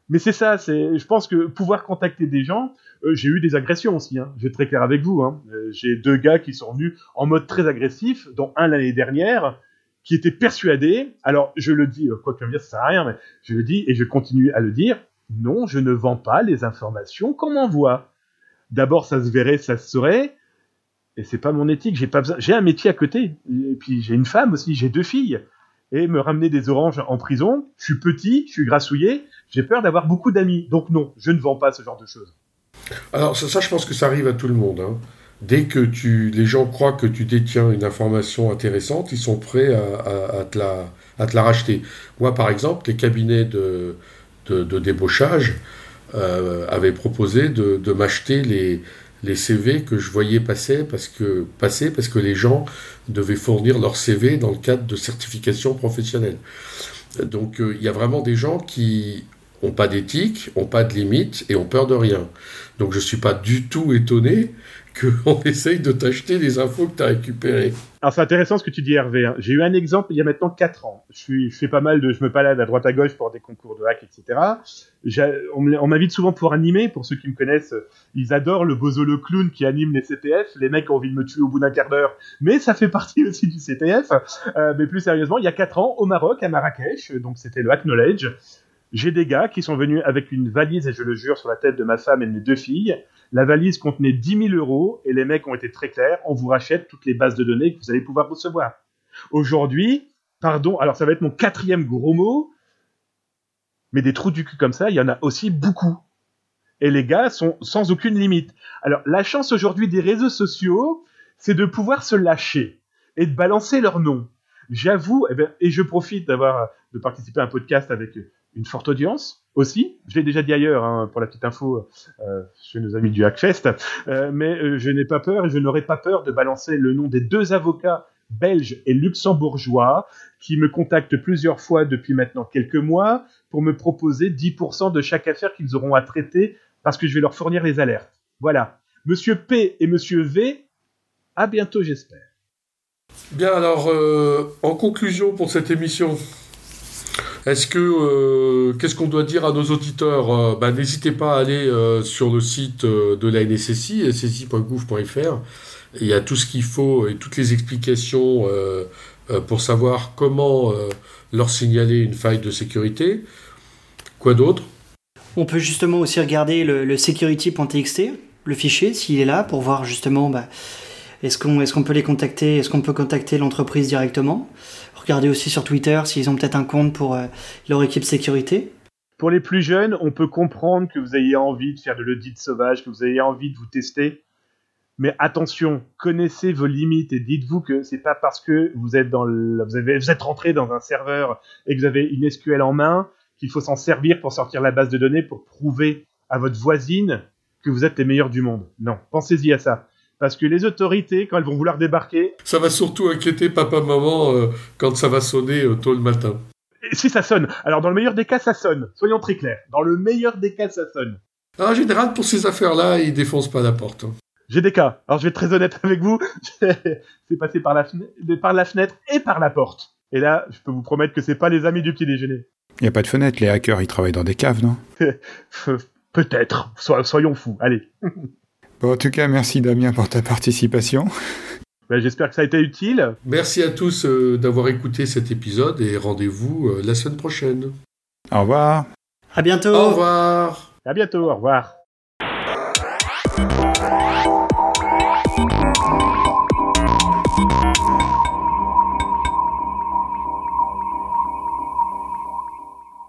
Mais c'est ça, c'est, je pense que pouvoir contacter des gens, euh, j'ai eu des agressions aussi, hein, je vais être très clair avec vous. Hein, euh, j'ai deux gars qui sont venus en mode très agressif, dont un l'année dernière, qui était persuadé, alors je le dis, euh, quoi que tu me dises, ça sert à rien, mais je le dis et je continue à le dire, non, je ne vends pas les informations qu'on m'envoie. D'abord, ça se verrait, ça se saurait, et c'est pas mon éthique, j'ai, pas besoin, j'ai un métier à côté, et puis j'ai une femme aussi, j'ai deux filles. Et me ramener des oranges en prison, je suis petit, je suis grassouillé, j'ai peur d'avoir beaucoup d'amis. Donc non, je ne vends pas ce genre de choses. Alors ça, ça je pense que ça arrive à tout le monde. Hein. Dès que tu, les gens croient que tu détiens une information intéressante, ils sont prêts à, à, à, te, la, à te la racheter. Moi, par exemple, les cabinets de, de, de débauchage euh, avaient proposé de, de m'acheter les... les C V que je voyais passer parce que, passer parce que les gens devaient fournir leur C V dans le cadre de certification professionnelle. Donc, il euh, y a vraiment des gens qui n'ont pas d'éthique, n'ont pas de limites et ont peur de rien. Donc je ne suis pas du tout étonné qu'on essaye de t'acheter des infos que tu as récupérées. Alors c'est intéressant ce que tu dis, Hervé. J'ai eu un exemple il y a maintenant quatre ans. Je, suis, je fais pas mal de... Je me balade à droite à gauche pour des concours de hack, et cetera. J'ai, on, on m'invite souvent pour animer. Pour ceux qui me connaissent, ils adorent le bozo le clown qui anime les C T F. Les mecs ont envie de me tuer au bout d'un quart d'heure. Mais ça fait partie aussi du C T F. Euh, mais plus sérieusement, il y a quatre ans, au Maroc, à Marrakech, donc c'était le Hack Knowledge, j'ai des gars qui sont venus avec une valise, et je le jure, sur la tête de ma femme et de mes deux filles. La valise contenait dix mille euros et les mecs ont été très clairs, on vous rachète toutes les bases de données que vous allez pouvoir recevoir. Aujourd'hui, pardon, alors ça va être mon quatrième gros mot, mais des trous du cul comme ça, il y en a aussi beaucoup. Et les gars sont sans aucune limite. Alors la chance aujourd'hui des réseaux sociaux, c'est de pouvoir se lâcher et de balancer leur nom. J'avoue, eh bien, et je profite d'avoir de participer à un podcast avec une forte audience aussi, je l'ai déjà dit ailleurs, hein, pour la petite info, euh, chez nos amis du Hackfest, euh, mais euh, je n'ai pas peur, et je n'aurais pas peur de balancer le nom des deux avocats belges et luxembourgeois qui me contactent plusieurs fois depuis maintenant quelques mois pour me proposer dix pour cent de chaque affaire qu'ils auront à traiter parce que je vais leur fournir les alertes. Voilà. Monsieur P et Monsieur V, à bientôt j'espère. Bien alors, euh, en conclusion pour cette émission... Est-ce que euh, qu'est-ce qu'on doit dire à nos auditeurs? euh, bah, n'hésitez pas à aller euh, sur le site euh, de la N S S I, s s i point gouv point f r. Il y a tout ce qu'il faut et toutes les explications euh, euh, pour savoir comment euh, leur signaler une faille de sécurité. Quoi d'autre? On peut justement aussi regarder le, le security point t x t, le fichier, s'il est là, pour voir justement bah, est-ce qu'on est-ce qu'on peut les contacter, est-ce qu'on peut contacter l'entreprise directement. Regardez aussi sur Twitter s'ils ont peut-être un compte pour euh, leur équipe sécurité. Pour les plus jeunes, on peut comprendre que vous ayez envie de faire de l'audit sauvage, que vous ayez envie de vous tester. Mais attention, connaissez vos limites et dites-vous que c'est pas parce que vous êtes, dans le, vous avez, vous êtes rentré dans un serveur et que vous avez une S Q L en main qu'il faut s'en servir pour sortir la base de données pour prouver à votre voisine que vous êtes les meilleurs du monde. Non, pensez-y à ça. Parce que les autorités, quand elles vont vouloir débarquer... Ça va surtout inquiéter papa-maman euh, quand ça va sonner euh, tôt le matin. Et si ça sonne. Alors, dans le meilleur des cas, ça sonne. Soyons très clairs. Dans le meilleur des cas, ça sonne. Alors, en général, pour ces affaires-là, ils défoncent pas la porte. J'ai des cas. Alors, je vais être très honnête avec vous. C'est passé par la, fenêtre, par la fenêtre et par la porte. Et là, je peux vous promettre que c'est pas les amis du petit-déjeuner. Il n'y a pas de fenêtre. Les hackers, ils travaillent dans des caves, non? Peut-être. So- soyons fous. Allez. Bon, en tout cas, merci Damien pour ta participation. Ben, j'espère que ça a été utile. Merci à tous euh, d'avoir écouté cet épisode et rendez-vous euh, la semaine prochaine. Au revoir. À bientôt. Au revoir. À bientôt, au revoir.